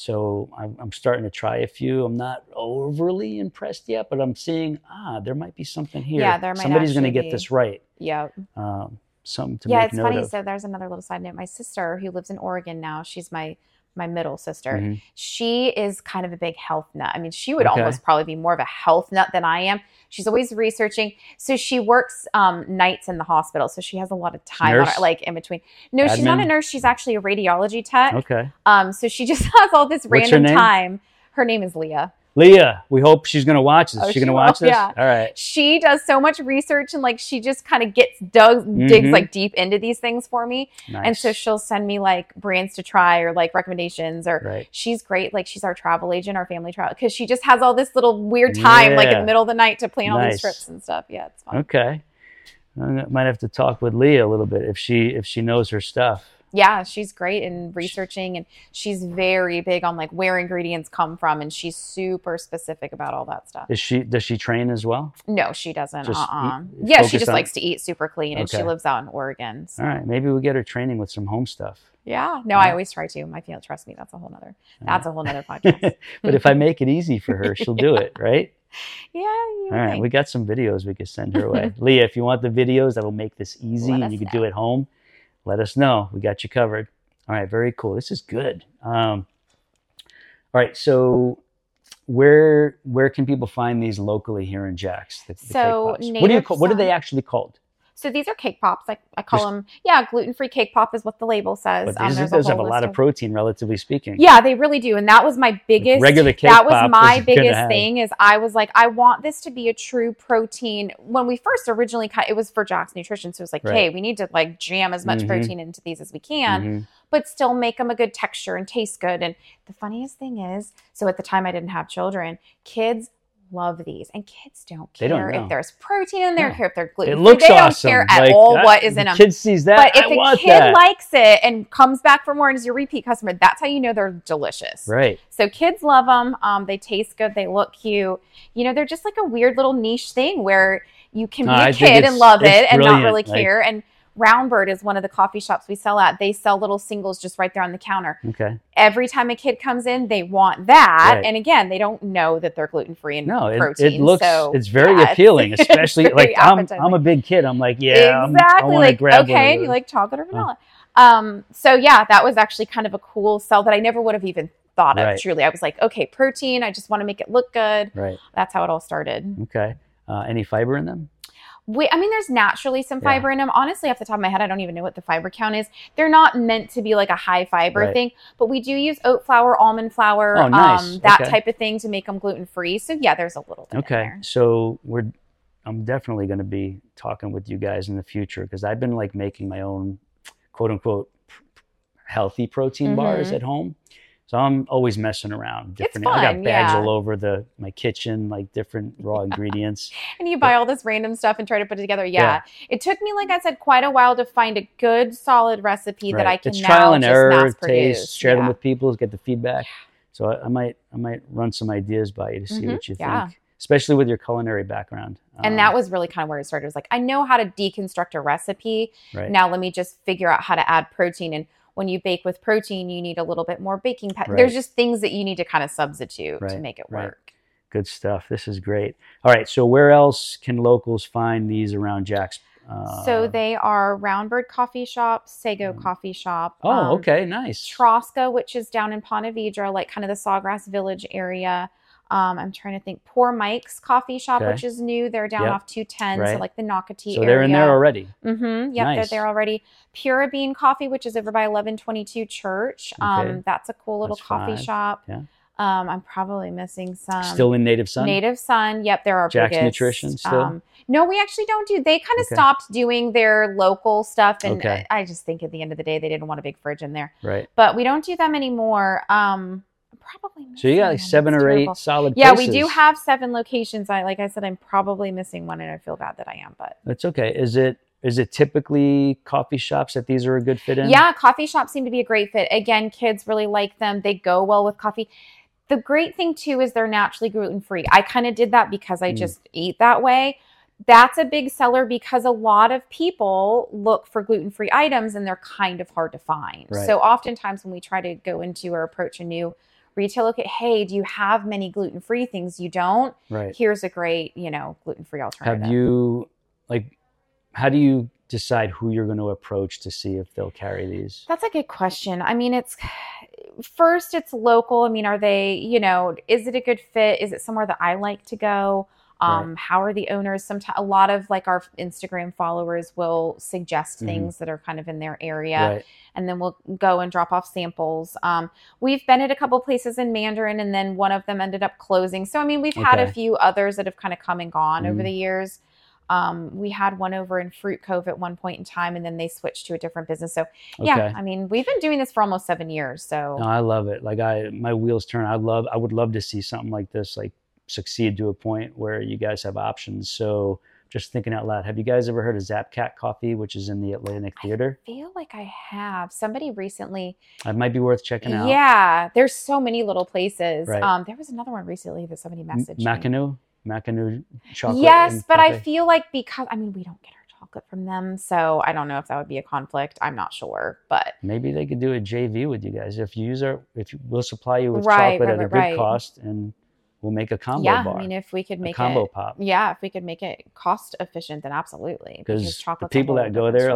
So I'm starting to try a few. I'm not overly impressed yet, but I'm seeing, there might be something here. Yeah, there might Somebody's going to get this right. Yeah. Something to make note of. Yeah, it's funny. So there's another little side note. My sister, who lives in Oregon now, she's my middle sister. Mm-hmm. She is kind of a big health nut. I mean, she would almost probably be more of a health nut than I am. She's always researching. So she works nights in the hospital. So she has a lot of time like in between. No, Admin? She's not a nurse. She's actually a radiology tech. Okay. So she just has all this random time. Her name is Leah. Leah, we hope she's going to watch this. She going to watch this? Yeah. All right. She does so much research and like she just kind of digs like deep into these things for me. Nice. And so she'll send me like brands to try or like recommendations or she's great. Like she's our travel agent, our family travel, because she just has all this little weird time like in the middle of the night to plan all these trips and stuff. Yeah, it's fun. Okay. I might have to talk with Leah a little bit if she knows her stuff. Yeah, she's great in researching, and she's very big on like where ingredients come from, and she's super specific about all that stuff. Does she train as well? No, she doesn't. She just likes to eat super clean, and she lives out in Oregon. So. All right, maybe we'll get her training with some home stuff. Yeah, no, I always try to. My fiance, trust me, that's a whole nother podcast. But if I make it easy for her, she'll do it, right? Yeah. All right, we got some videos we could send her away. Leah, if you want the videos that'll make this easy and you can do it at home, let us know. We got you covered. All right. Very cool. This is good. All right. So where can people find these locally here in Jax? What are they actually called? So these are cake pops. I call them, gluten-free cake pop is what the label says. But those have a lot of protein, relatively speaking. Yeah, they really do. And that was my biggest. Regular cake pop. That was my biggest thing is I was like, I want this to be a true protein. When we first originally cut, it was for Jax Nutrition. So it was like, hey, we need to like jam as much protein into these as we can. Mm-hmm. But still make them a good texture and taste good. And the funniest thing is, so at the time I didn't have children, kids love these, and kids don't care if there's protein in there, care if they're gluten. It looks awesome. They don't care at all what is in them. Kid sees that, but if a kid likes it and comes back for more and is your repeat customer, that's how you know they're delicious. Right. So kids love them. They taste good. They look cute. They're just like a weird little niche thing where you can be a kid and love it and not really care. And Roundbird is one of the coffee shops we sell at. They sell little singles just right there on the counter. Okay. Every time a kid comes in, they want that. Right. And again, they don't know that they're gluten-free and protein. It looks, so, it's very appealing, especially like I'm a big kid. I'm like, exactly. I want to grab one. And you like chocolate or vanilla. That was actually kind of a cool sell that I never would have even thought of truly. I was like, okay, protein. I just want to make it look good. Right. That's how it all started. Okay. Any fiber in them? There's naturally some fiber in them. Honestly, off the top of my head, I don't even know what the fiber count is. They're not meant to be like a high fiber thing, but we do use oat flour, almond flour, that type of thing to make them gluten-free. So there's a little bit in there. So I'm definitely going to be talking with you guys in the future, because I've been like making my own quote unquote healthy protein bars at home. So I'm always messing around. Different. It's fun, I got bags all over my kitchen, like different raw ingredients. And you buy all this random stuff and try to put it together. Yeah. It took me, like I said, quite a while to find a good, solid recipe that I can now trial and error, taste, share them with people, get the feedback. So I might run some ideas by you to see what you think, especially with your culinary background. And that was really kind of where it started. It was like, I know how to deconstruct a recipe. Right. Now let me just figure out how to add protein. And when you bake with protein, you need a little bit more baking powder. There's just things that you need to kind of substitute to make it work. Good stuff. This is great. All right. So where else can locals find these around Jax? So they are Roundbird Coffee Shop, Sago Coffee Shop. Oh, okay. Nice. Trosca, which is down in Ponte Vedra, like kind of the Sawgrass Village area. I'm trying to think, Poor Mike's coffee shop, okay. which is new. They're down off 210, right. so like the Nocatee area. So they're in there already. Mm-hmm. Yep, nice. They're there already. Pura Bean Coffee, which is over by 1122 Church. Okay. That's a cool little coffee shop. Yeah. I'm probably missing some. Still in Native Sun? Native Sun. Yep, there are Jax Nutrition still? No, we actually don't do. They kind of stopped doing their local stuff. And I just think at the end of the day, they didn't want a big fridge in there. Right. But we don't do them anymore. Probably missing. So you got like seven or eight solid places. We do have seven locations. Like I said, I'm probably missing one, and I feel bad that I am, but. That's okay. Is it typically coffee shops that these are a good fit in? Yeah, coffee shops seem to be a great fit. Again, kids really like them. They go well with coffee. The great thing too is they're naturally gluten-free. I kind of did that because I just ate that way. That's a big seller because a lot of people look for gluten-free items and they're kind of hard to find. Right. So oftentimes when we try to go into or approach a new retail look at, hey, do you have many gluten-free things? You don't? Right. Here's a great, gluten-free alternative. Have you, how do you decide who you're going to approach to see if they'll carry these? That's a good question. I mean, it's local. I mean, are they, is it a good fit? Is it somewhere that I like to go? Right. How are the owners? Sometimes a lot of our Instagram followers will suggest things that are kind of in their area, right. and then we'll go and drop off samples. We've been at a couple places in Mandarin, and then one of them ended up closing. So I mean, we've had a few others that have kind of come and gone over the years. We had one over in Fruit Cove at one point in time, and then they switched to a different business. So I mean, we've been doing this for almost 7 years. So no, I love it. My wheels turn. I would love to see something like this, succeed to a point where you guys have options. So just thinking out loud, have you guys ever heard of Zapcat Coffee, which is in the Atlantic Theater? I feel like I have. Somebody recently. It might be worth checking out. Yeah. There's so many little places. Right. There was another one recently that somebody messaged me. Mackinac chocolate. Yes, but coffee. I feel like we don't get our chocolate from them, so I don't know if that would be a conflict. I'm not sure, but maybe they could do a JV with you guys. If you use we'll supply you with chocolate at a good cost, and we'll make a combo bar. Yeah, I mean, if we could make combo pop. Yeah, if we could make it cost efficient, then absolutely. Because the people that go there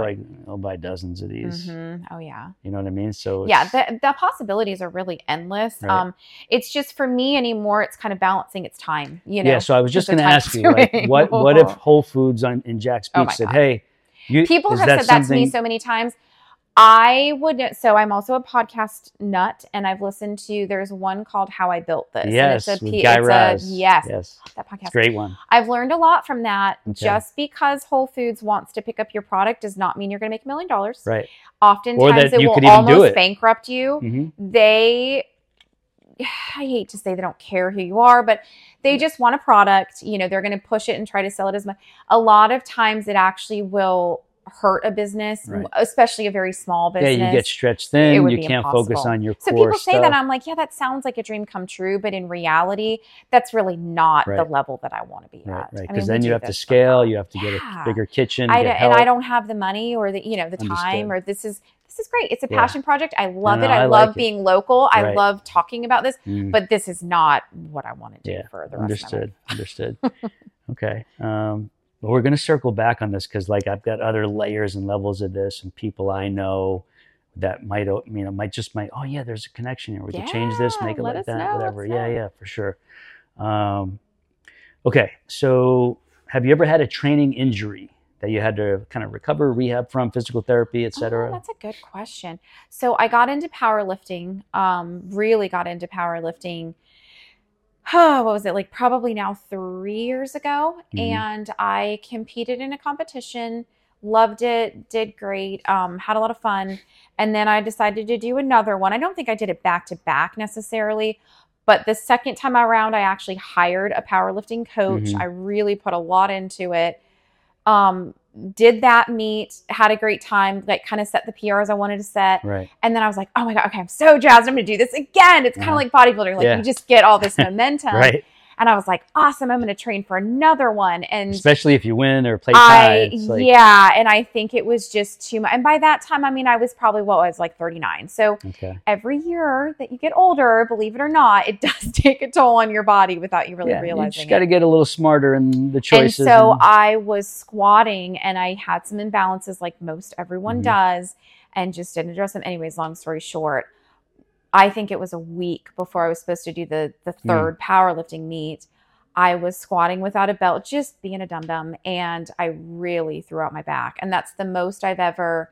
they'll buy dozens of these. Mm-hmm. Oh yeah. You know what I mean? So the possibilities are really endless. Right. It's just for me anymore. It's kind of balancing its time. Yeah. So I was just going to ask you, what if Whole Foods in Jack's Beach said, "Hey, people have said that to me so many times." I wouldn't. So I'm also a podcast nut, and I've listened to. There's one called "How I Built This." Yes, and yes, that podcast, it's a great one. I've learned a lot from that. Okay. Just because Whole Foods wants to pick up your product does not mean you're going to make $1 million. Right. Oftentimes, it will almost bankrupt you. Mm-hmm. I hate to say they don't care who you are, but they just want a product. They're going to push it and try to sell it as much. A lot of times, it actually will hurt a business, right. especially a very small business. Yeah, you get stretched thin. You can't focus on your core stuff. So people say that, I'm like, yeah, that sounds like a dream come true, but in reality, that's really not the level that I want to be at. Right, because then you have to scale. You have to get a bigger kitchen. I don't have the money or the the time. Or this is great. It's a passion project. I love it. I love being local. Right. I love talking about this, but this is not what I want to do for the rest of my life. Understood. Okay. But we're going to circle back on this because, I've got other layers and levels of this, and people I know that might there's a connection here. We could change this, make it like that, whatever. Yeah, for sure. Okay, so have you ever had a training injury that you had to kind of recover, rehab from, physical therapy, et cetera? That's a good question. So I got into powerlifting, really got into powerlifting. What was it? Probably now 3 years ago. Mm-hmm. And I competed in a competition, loved it, did great, had a lot of fun. And then I decided to do another one. I don't think I did it back to back necessarily, but the second time around, I actually hired a powerlifting coach. Mm-hmm. I really put a lot into it. Did that meet, had a great time, kind of set the PRs I wanted to set. Right. And then I was like, oh my God, okay, I'm so jazzed. I'm going to do this again. It's kind of like bodybuilding. You just get all this momentum. Right. And I was like, awesome, I'm going to train for another one. And especially if you win or play tie. And I think it was just too much. And by that time, I was probably, 39. So every year that you get older, believe it or not, it does take a toll on your body without you really realizing it. You just got to get a little smarter in the choices. And so I was squatting, and I had some imbalances like most everyone does, and just didn't address them. Anyways, long story short, I think it was a week before I was supposed to do the third powerlifting meet. I was squatting without a belt, just being a dum-dum, and I really threw out my back. And that's the most I've ever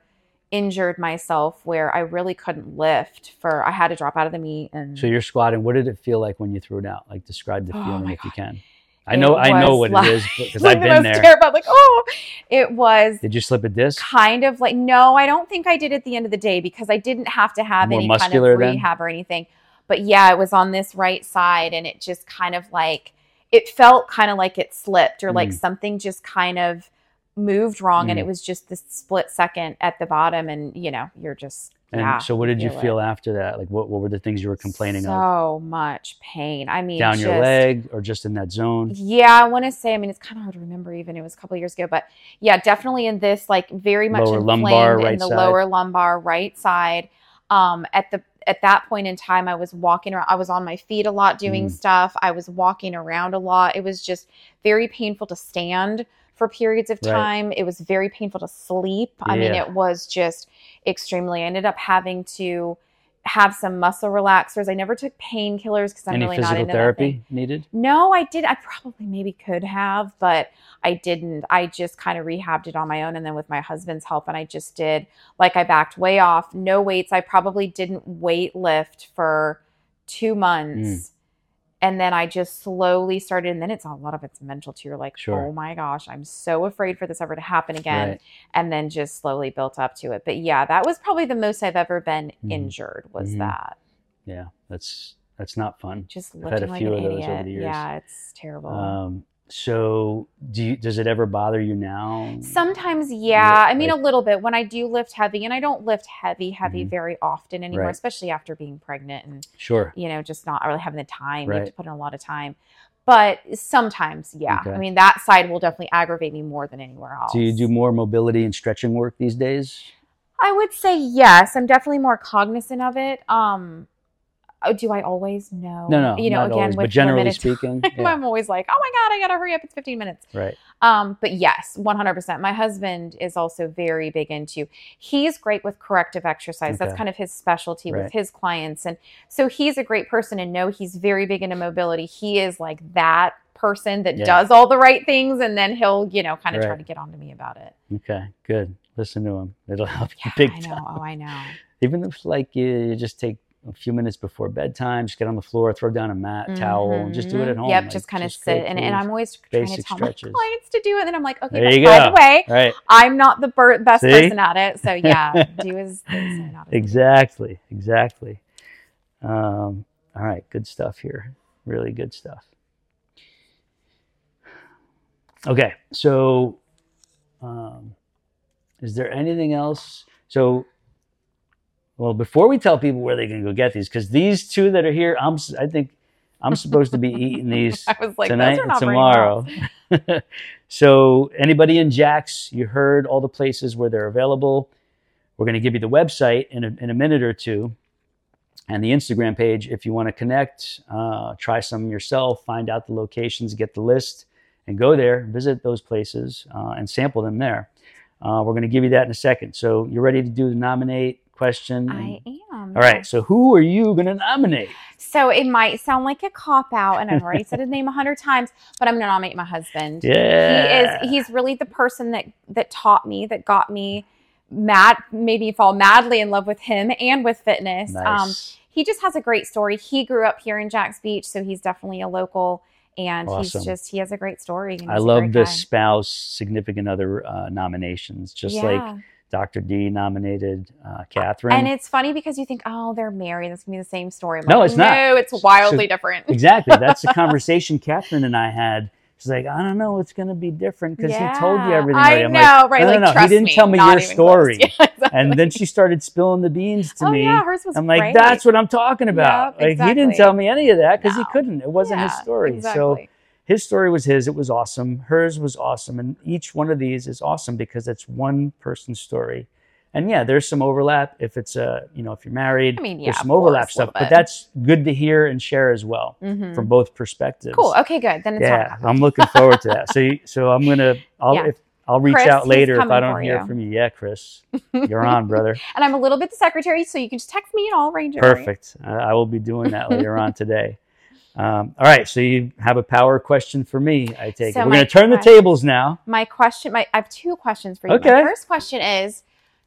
injured myself, where I really couldn't lift for, I had to drop out of the meet. And so you're squatting. What did it feel like when you threw it out? Like, describe the feeling if you can. I know what it is because I've been there. Terrible. Like, oh, it was. Did you slip a disc? Kind of like, no, I don't think I did at the end of the day because I didn't have to have any kind of rehab or anything. But yeah, it was on this right side, and it just kind of like, it felt kind of like it slipped or like something just kind of moved wrong. And it was just this split second at the bottom, and you know, you're just, so what did you feel after that? Like what were the things you were complaining of? So much pain. I mean, down your leg or just in that zone? Yeah, I want to say, I mean, it's kind of hard to remember, even it was a couple of years ago, but yeah, definitely in this, like very much lower lumbar, right in the side. Lower lumbar, right side. At that point in time, I was walking around. I was on my feet a lot doing stuff. I was walking around a lot. It was just very painful to stand for periods of time. Right. It was very painful to sleep. Yeah. I mean, it was just extremely. I ended up having to have some muscle relaxers. I never took painkillers because I'm really not into that. Any physical therapy needed? No, I did. I probably maybe could have, but I didn't. I just kind of rehabbed it on my own, and then with my husband's help, and I just did, like, I backed way off, no weights. I probably didn't weight lift for 2 months. And then I just slowly started, and then it's a lot of it's mental too. You're like, oh my gosh, I'm so afraid for this ever to happen again. Right. And then just slowly built up to it. But yeah, that was probably the most I've ever been injured was that. Yeah, that's not fun. Just looking I've had a few like an of those idiot. Over the years. Yeah, it's terrible. So does it ever bother you now? Sometimes, yeah. I mean, a little bit when I do lift heavy, and I don't lift heavy very often anymore, especially after being pregnant and, you know, just not really having the time. You have to put in a lot of time. But sometimes, yeah. Okay. I mean, that side will definitely aggravate me more than anywhere else. Do you do more mobility and stretching work these days? I would say yes. I'm definitely more cognizant of it. Do I always? No. You know, again, always, but generally speaking, I'm always like, oh my God, I got to hurry up. It's 15 minutes. Right. But yes, 100%. My husband is also very big into, he's great with corrective exercise. Okay. That's kind of his specialty with his clients. And so he's a great person, and he's very big into mobility. He is like that person that does all the right things. And then he'll, you know, kind of try to get on to me about it. Okay, good. Listen to him. It'll help you big time. Oh, I know. Even if like you just take a few minutes before bedtime, just get on the floor, throw down a mat, towel, and just do it at home. Yep, like, just kind of sit. And I'm always trying to tell my clients to do it. And then I'm like, okay, by the way, I'm not the best person at it. So yeah, do as things. Exactly. All right, good stuff here. Really good stuff. Okay, so is there anything else? Well, before we tell people where they can go get these, because these two that are here, I think I'm supposed to be eating these tonight and tomorrow. So anybody in Jax, you heard all the places where they're available. We're going to give you the website in a minute or two, and the Instagram page if you want to connect, try some yourself, find out the locations, get the list, and go there, visit those places, and sample them there. We're going to give you that in a second. So you're ready to do the nominate question? I am. All right. So who are you going to nominate? So it might sound like a cop-out, and I've already said his name 100 times, but I'm going to nominate my husband. Yeah. He's really the person that taught me, that got me made me fall madly in love with him and with fitness. Nice. He just has a great story. He grew up here in Jax Beach, so he's definitely a local. And awesome. He has a great story. I love the spouse, significant other nominations, just like Dr. D nominated Catherine. And it's funny because you think, oh, they're married. That's going to be the same story. I'm no, it's not. No, it's wildly different. Exactly. That's the conversation Catherine and I had. She's like, I don't know. It's going to be different because he told you everything. Already. I'm like, right? No, trust me. He didn't tell me your story. Yeah, exactly. And then she started spilling the beans to me. Yeah, hers was I'm like, that's what I'm talking about. Yep, like exactly. He didn't tell me any of that because he couldn't. It wasn't his story. Exactly. So his story was his. It was awesome. Hers was awesome. And each one of these is awesome because it's one person's story. And yeah, there's some overlap if it's if you're married. I mean, yeah, there's some overlap stuff, but that's good to hear and share as well from both perspectives. Cool. Okay, good. Then it's all I'm looking forward to that. So I'm gonna, I'll reach out later if I don't hear from you. Yeah, Chris, you're on, brother. And I'm a little bit the secretary, so you can just text me and I'll arrange it. Perfect. Right? I will be doing that later on today. All right, so you have a power question for me, I take it. We're going to turn the tables now. I have two questions for you. Okay. My first question is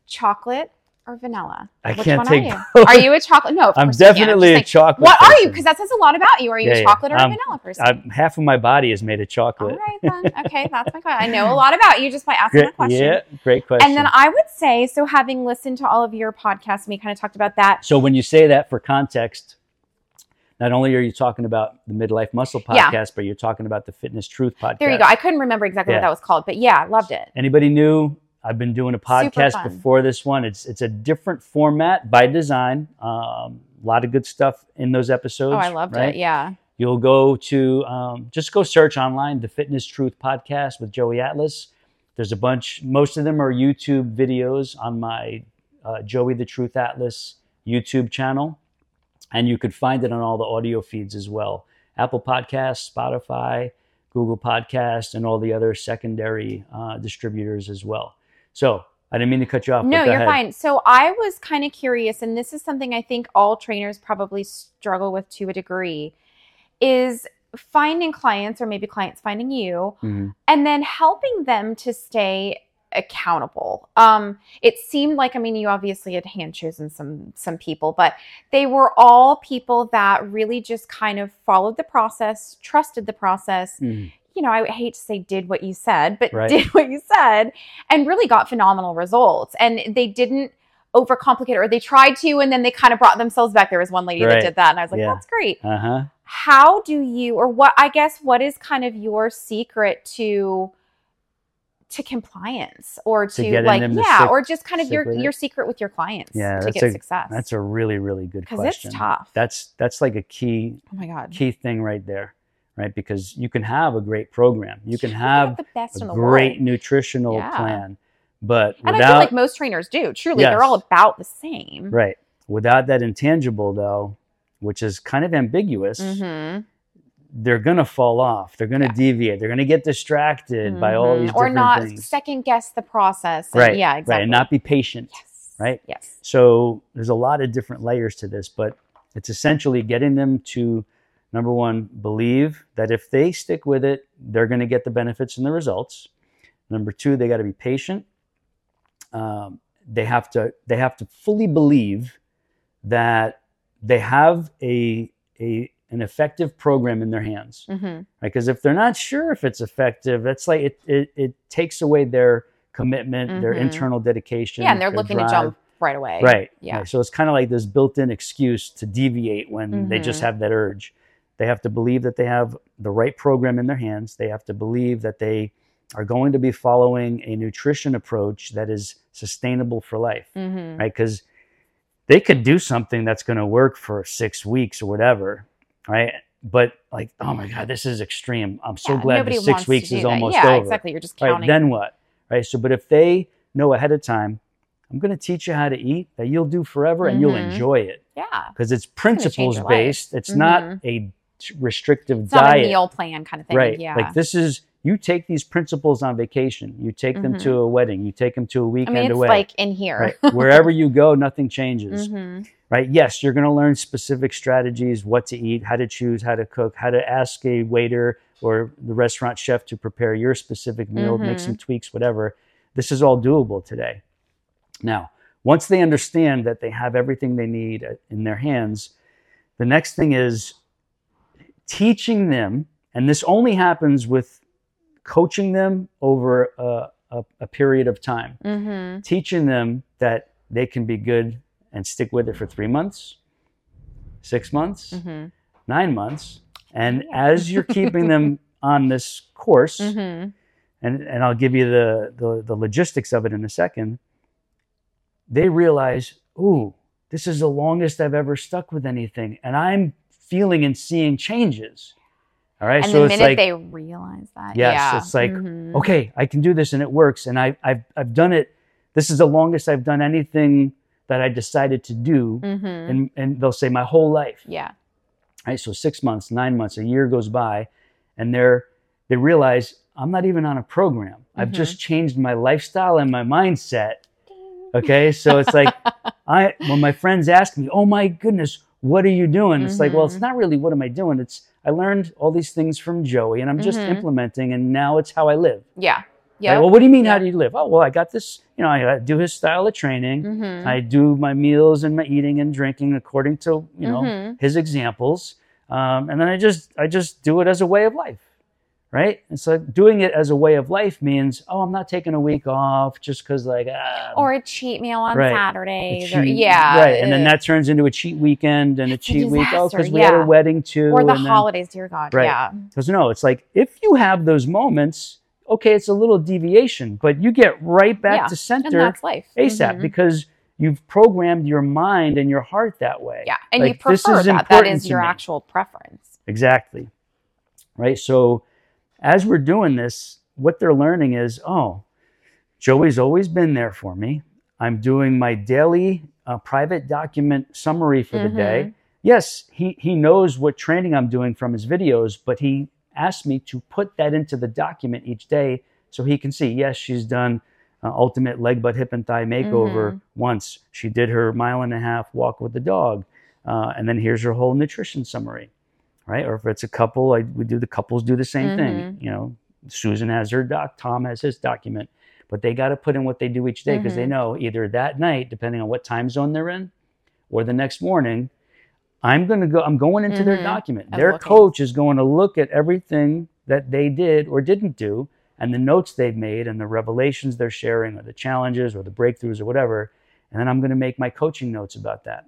chocolate or vanilla? Which one are you? Are you a chocolate? No, of course I'm definitely a chocolate person. What are you? Because that says a lot about you. Are you a chocolate or a vanilla person? Half of my body is made of chocolate. All right, then. Okay, that's my question. I know a lot about you just by asking that question. Yeah, great question. And then I would say, so having listened to all of your podcasts, we kind of talked about that. So when you say that for context, not only are you talking about the Midlife Muscle podcast, but you're talking about the Fitness Truth podcast. There you go. I couldn't remember exactly what that was called, but loved it. Anybody new? I've been doing a podcast before this one. It's a different format by design. A lot of good stuff in those episodes. Oh, I loved it. Yeah. You'll go to, just go search online, the Fitness Truth podcast with Joey Atlas. There's a bunch. Most of them are YouTube videos on my Joey the Truth Atlas YouTube channel. And you could find it on all the audio feeds as well. Apple Podcasts, Spotify, Google Podcasts, and all the other secondary distributors as well. So I didn't mean to cut you off. No, you're fine. So I was kind of curious, and this is something I think all trainers probably struggle with to a degree, is finding clients, or maybe clients finding you, and then helping them to stay accountable. It seemed like, I mean, you obviously had hand-chosen some people, but they were all people that really just kind of followed the process, trusted the process, you know, I hate to say did what you said, but did what you said and really got phenomenal results. And they didn't overcomplicate it, or they tried to, and then they kind of brought themselves back. There was one lady that did that, and I was like, that's great. How do you, or what, I guess, what is kind of your secret to compliance, or to like, or just kind of your secret with your clients to get success? That's a really, really good question. Because it's tough. That's like a key, key thing right there. Right, because you can have a great program, you can have a great nutritional plan, but and I feel like most trainers do. Truly, they're all about the same. Right. Without that intangible, though, which is kind of ambiguous, they're gonna fall off. They're gonna deviate. They're gonna get distracted by all these different things, or not second guess the process. And, yeah. Exactly. Right. And not be patient. Yes. Right. Yes. So there's a lot of different layers to this, but it's essentially getting them to, number one, believe that if they stick with it, they're going to get the benefits and the results. Number two, they got to be patient. They have to fully believe that they have an effective program in their hands. Right? Because if they're not sure if it's effective, that's like it takes away their commitment, their internal dedication. Yeah, and they're looking to jump right away. Right. Yeah. Right. So it's kind of like this built-in excuse to deviate when they just have that urge. They have to believe that they have the right program in their hands. They have to believe that they are going to be following a nutrition approach that is sustainable for life, right? Because they could do something that's going to work for 6 weeks or whatever, right? But like, oh my God, this is extreme. I'm so glad the 6 weeks is almost over. Yeah, exactly. You're just counting. Right, then what? Right? So, but if they know ahead of time, I'm going to teach you how to eat that you'll do forever and you'll enjoy it. Yeah. Because it's principles based. It's not a restrictive diet. Not a meal plan kind of thing. Right. Yeah. Like this is, you take these principles on vacation. You take them to a wedding. You take them to a weekend away. I mean, it's like in here. Right? Wherever you go, nothing changes. Right? Yes, you're going to learn specific strategies, what to eat, how to choose, how to cook, how to ask a waiter or the restaurant chef to prepare your specific meal, make some tweaks, whatever. This is all doable today. Now, once they understand that they have everything they need in their hands, the next thing is teaching them, and this only happens with coaching them over a period of time, teaching them that they can be good and stick with it for 3 months, 6 months, 9 months. And as you're keeping them on this course, and I'll give you the logistics of it in a second, they realize, ooh, this is the longest I've ever stuck with anything. And I'm feeling and seeing changes. All right. And so the minute it's like, they realize that. Yes. Yeah. It's like, okay, I can do this and it works. And I've done it. This is the longest I've done anything that I decided to do. And they'll say my whole life. Yeah. All right. So 6 months, 9 months, a year goes by, and they realize I'm not even on a program. Mm-hmm. I've just changed my lifestyle and my mindset. Okay. So it's like, when my friends ask me, oh my goodness, what are you doing? Mm-hmm. It's like, well, it's not really, what am I doing? It's, I learned all these things from Joey and I'm just implementing, and now it's how I live. Yeah. Yeah. Like, well, what do you mean? Yeah. How do you live? Oh, well, I got this, you know, I do his style of training. Mm-hmm. I do my meals and my eating and drinking according to, you know, his examples. And then I just do it as a way of life. Right? And so doing it as a way of life means, oh, I'm not taking a week off just because like... or a cheat meal on Saturdays. Yeah. Right. And then that turns into a cheat weekend and a cheat disaster week. Oh, because we had a wedding too. Or the holidays, dear God. Right. Yeah. Because no, it's like, if you have those moments, okay, it's a little deviation, but you get right back to center. And that's life. ASAP, because you've programmed your mind and your heart that way. Yeah. And like, you prefer that. That is your actual preference. Exactly. Right? So... as we're doing this, what they're learning is, oh, Joey's always been there for me. I'm doing my daily private document summary for the day. Yes, he knows what training I'm doing from his videos, but he asked me to put that into the document each day so he can see, yes, she's done ultimate leg, butt, hip, and thigh makeover once. She did her 1.5 mile walk with the dog. And then here's her whole nutrition summary. Right? Or if it's a couple, the couples do the same thing. You know, Susan has her doc, Tom has his document, but they got to put in what they do each day because they know either that night, depending on what time zone they're in, or the next morning, I'm going into their document. Their coach is going to look at everything that they did or didn't do and the notes they've made and the revelations they're sharing or the challenges or the breakthroughs or whatever. And then I'm going to make my coaching notes about that.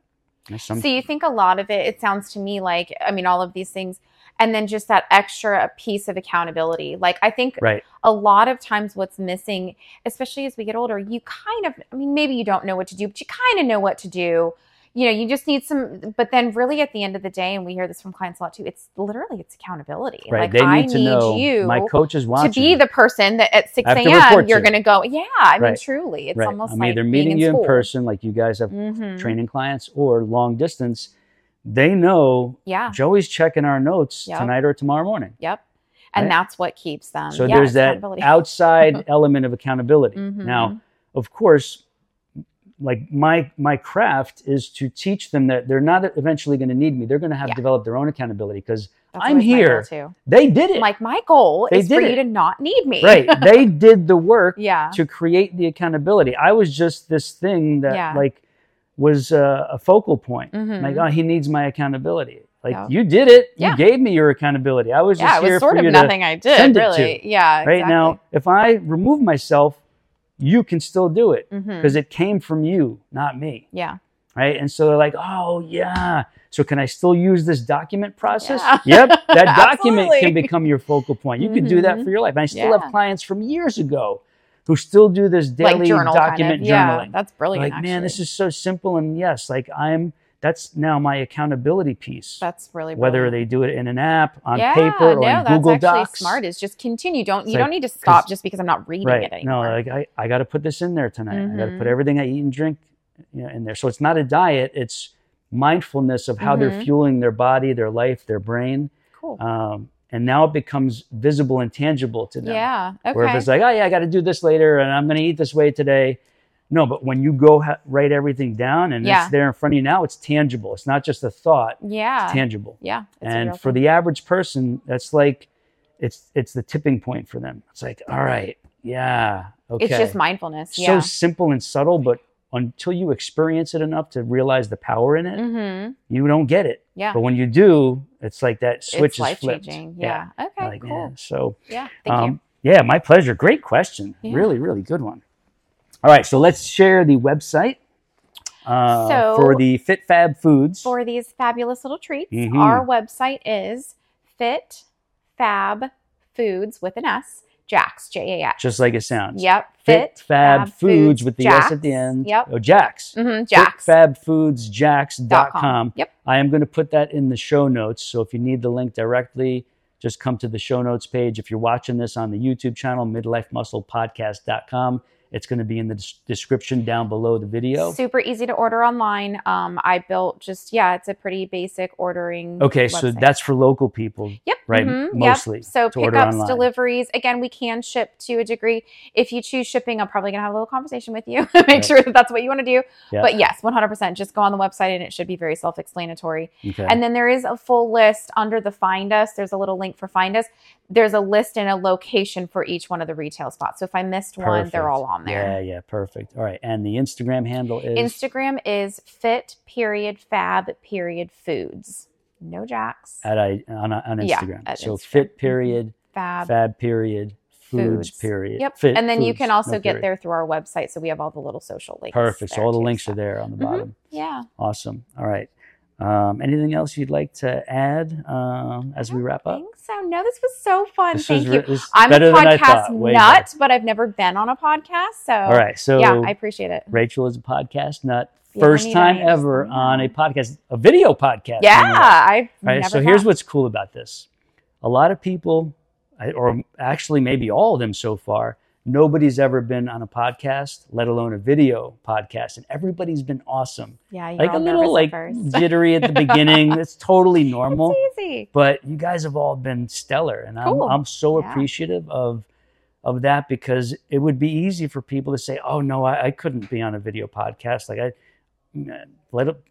So you think a lot of it sounds to me like, I mean, all of these things, and then just that extra piece of accountability. Like, I think a lot of times what's missing, especially as we get older, you kind of, I mean, maybe you don't know what to do, but you kind of know what to do. You know, you just need some, but then really at the end of the day, and we hear this from clients a lot too, it's accountability. Right. Like, I need you, my coach is watching, to be the person that at 6 a.m. you're going to go, truly. It's almost I'm like either meeting you in person, like you guys have training clients, or long distance. They know Joey's checking our notes tonight or tomorrow morning. Yep. And that's what keeps them. So there's that outside element of accountability. Now, of course, like my craft is to teach them that they're not eventually going to need me. They're going to have developed their own accountability because I'm here. They did it. Like, my goal is for you to not need me. Right. They did the work to create the accountability. I was just this thing that was a focal point. Like, oh, he needs my accountability. Like, you did it. You gave me your accountability. I was just here for you to send it to. Yeah, it was sort of nothing I did, really. Yeah, exactly. Right now, if I remove myself, you can still do it because it came from you, not me. Yeah. Right. And so they're like, oh yeah, so can I still use this document process? Yep. That document can become your focal point. You can do that for your life. And I still have clients from years ago who still do this daily document journaling. Yeah, that's brilliant. Like, man, this is so simple. And yes, like that's now my accountability piece. That's really brilliant. Whether they do it in an app, on paper, or on Google Docs. Yeah, that's actually smart. Is just continue. You don't need to stop just because I'm not reading it anymore. No, like I got to put this in there tonight. I got to put everything I eat and drink, you know, in there. So it's not a diet. It's mindfulness of how they're fueling their body, their life, their brain. Cool. And now it becomes visible and tangible to them. Yeah, okay. Where if it's like, oh yeah, I got to do this later and I'm going to eat this way today. No, but when you go write everything down and it's there in front of you now, it's tangible. It's not just a thought. Yeah. It's tangible. Yeah. And for the average person, that's like, it's the tipping point for them. It's like, all right. Yeah. Okay. It's just mindfulness. Yeah. So simple and subtle, but until you experience it enough to realize the power in it, you don't get it. Yeah. But when you do, it's like that switch is flipped. Yeah. Yeah. Okay, like, cool. Yeah. So, yeah. Thank you. Yeah. My pleasure. Great question. Yeah. Really, really good one. All right, so let's share the website for the Fit Fab Foods. For these fabulous little treats, our website is Fit Fab Foods with an S, Jax, J-A-X. Just like it sounds. Yep. Fit Fab Foods with the Jax. S at the end. Yep. Oh, Jax. Mm-hmm, Jax. FitFabFoodsJax.com. Yep. I am going to put that in the show notes, so if you need the link directly, just come to the show notes page. If you're watching this on the YouTube channel, MidlifeMusclePodcast.com. It's going to be in the description down below the video. Super easy to order online. I built just, it's a pretty basic ordering website. So that's for local people, right? Mm-hmm. Mostly. So pickups, deliveries. Again, we can ship to a degree. If you choose shipping, I'm probably going to have a little conversation with you. Make sure that that's what you want to do. Yeah. But yes, 100%. Just go on the website and it should be very self-explanatory. Okay. And then there is a full list under the Find Us. There's a little link for Find Us. There's a list and a location for each one of the retail spots. So if I missed one, they're all on there. Yeah, perfect. All right. And the Instagram handle is? Instagram is fit.fab.foods. No Jax. On Instagram. So fit.fab.foods. Yep. Fit, and then foods, you can also get there through our website. So we have all the little social links. Perfect. So all the links are there on the bottom. Yeah. Awesome. All right. Anything else you'd like to add as we wrap up? I think so. No, this was so fun. Thank you. I'm a podcast nut, but I've never been on a podcast. So, all right, so yeah, I appreciate it. Rachel is a podcast nut. First time ever on a podcast, a video podcast. So here's what's cool about this. A lot of people, or actually maybe all of them so far, nobody's ever been on a podcast, let alone a video podcast. And everybody's been awesome. Yeah, you're like all a little like jittery at the beginning. It's totally normal. It's easy. But you guys have all been stellar. And cool. I'm so appreciative of that, because it would be easy for people to say, oh no, I couldn't be on a video podcast. Like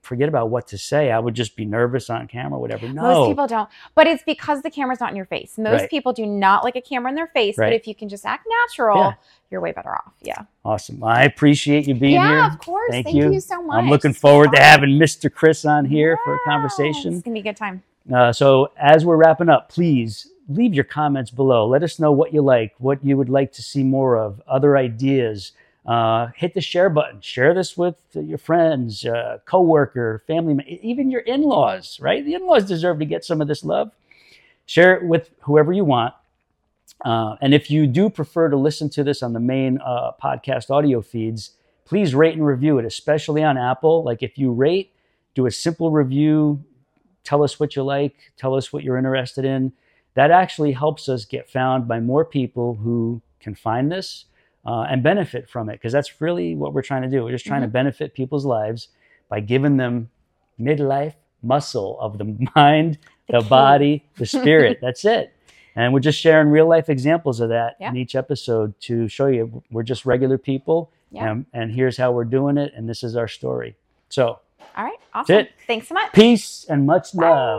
forget about what to say. I would just be nervous on camera, whatever. No. Most people don't. But it's because the camera's not in your face. Most people do not like a camera in their face. Right. But if you can just act natural, you're way better off. Yeah. Awesome. I appreciate you being here. Yeah, of course. Thank you so much. I'm looking forward to having Mr. Chris on here for a conversation. It's going to be a good time. So as we're wrapping up, please leave your comments below. Let us know what you like, what you would like to see more of, other ideas. Hit the share button. Share this with your friends, coworker, family, even your in-laws, right? The in-laws deserve to get some of this love. Share it with whoever you want. And if you do prefer to listen to this on the main podcast audio feeds, please rate and review it, especially on Apple. Like if you rate, do a simple review. Tell us what you like. Tell us what you're interested in. That actually helps us get found by more people who can find this. And benefit from it, because that's really what we're trying to do. We're just trying to benefit people's lives by giving them midlife muscle of the mind, the body, the spirit. That's it. And we're just sharing real life examples of that in each episode to show you we're just regular people and here's how we're doing it. And this is our story. So, all right. Awesome. That's it. Thanks so much. Peace and much love.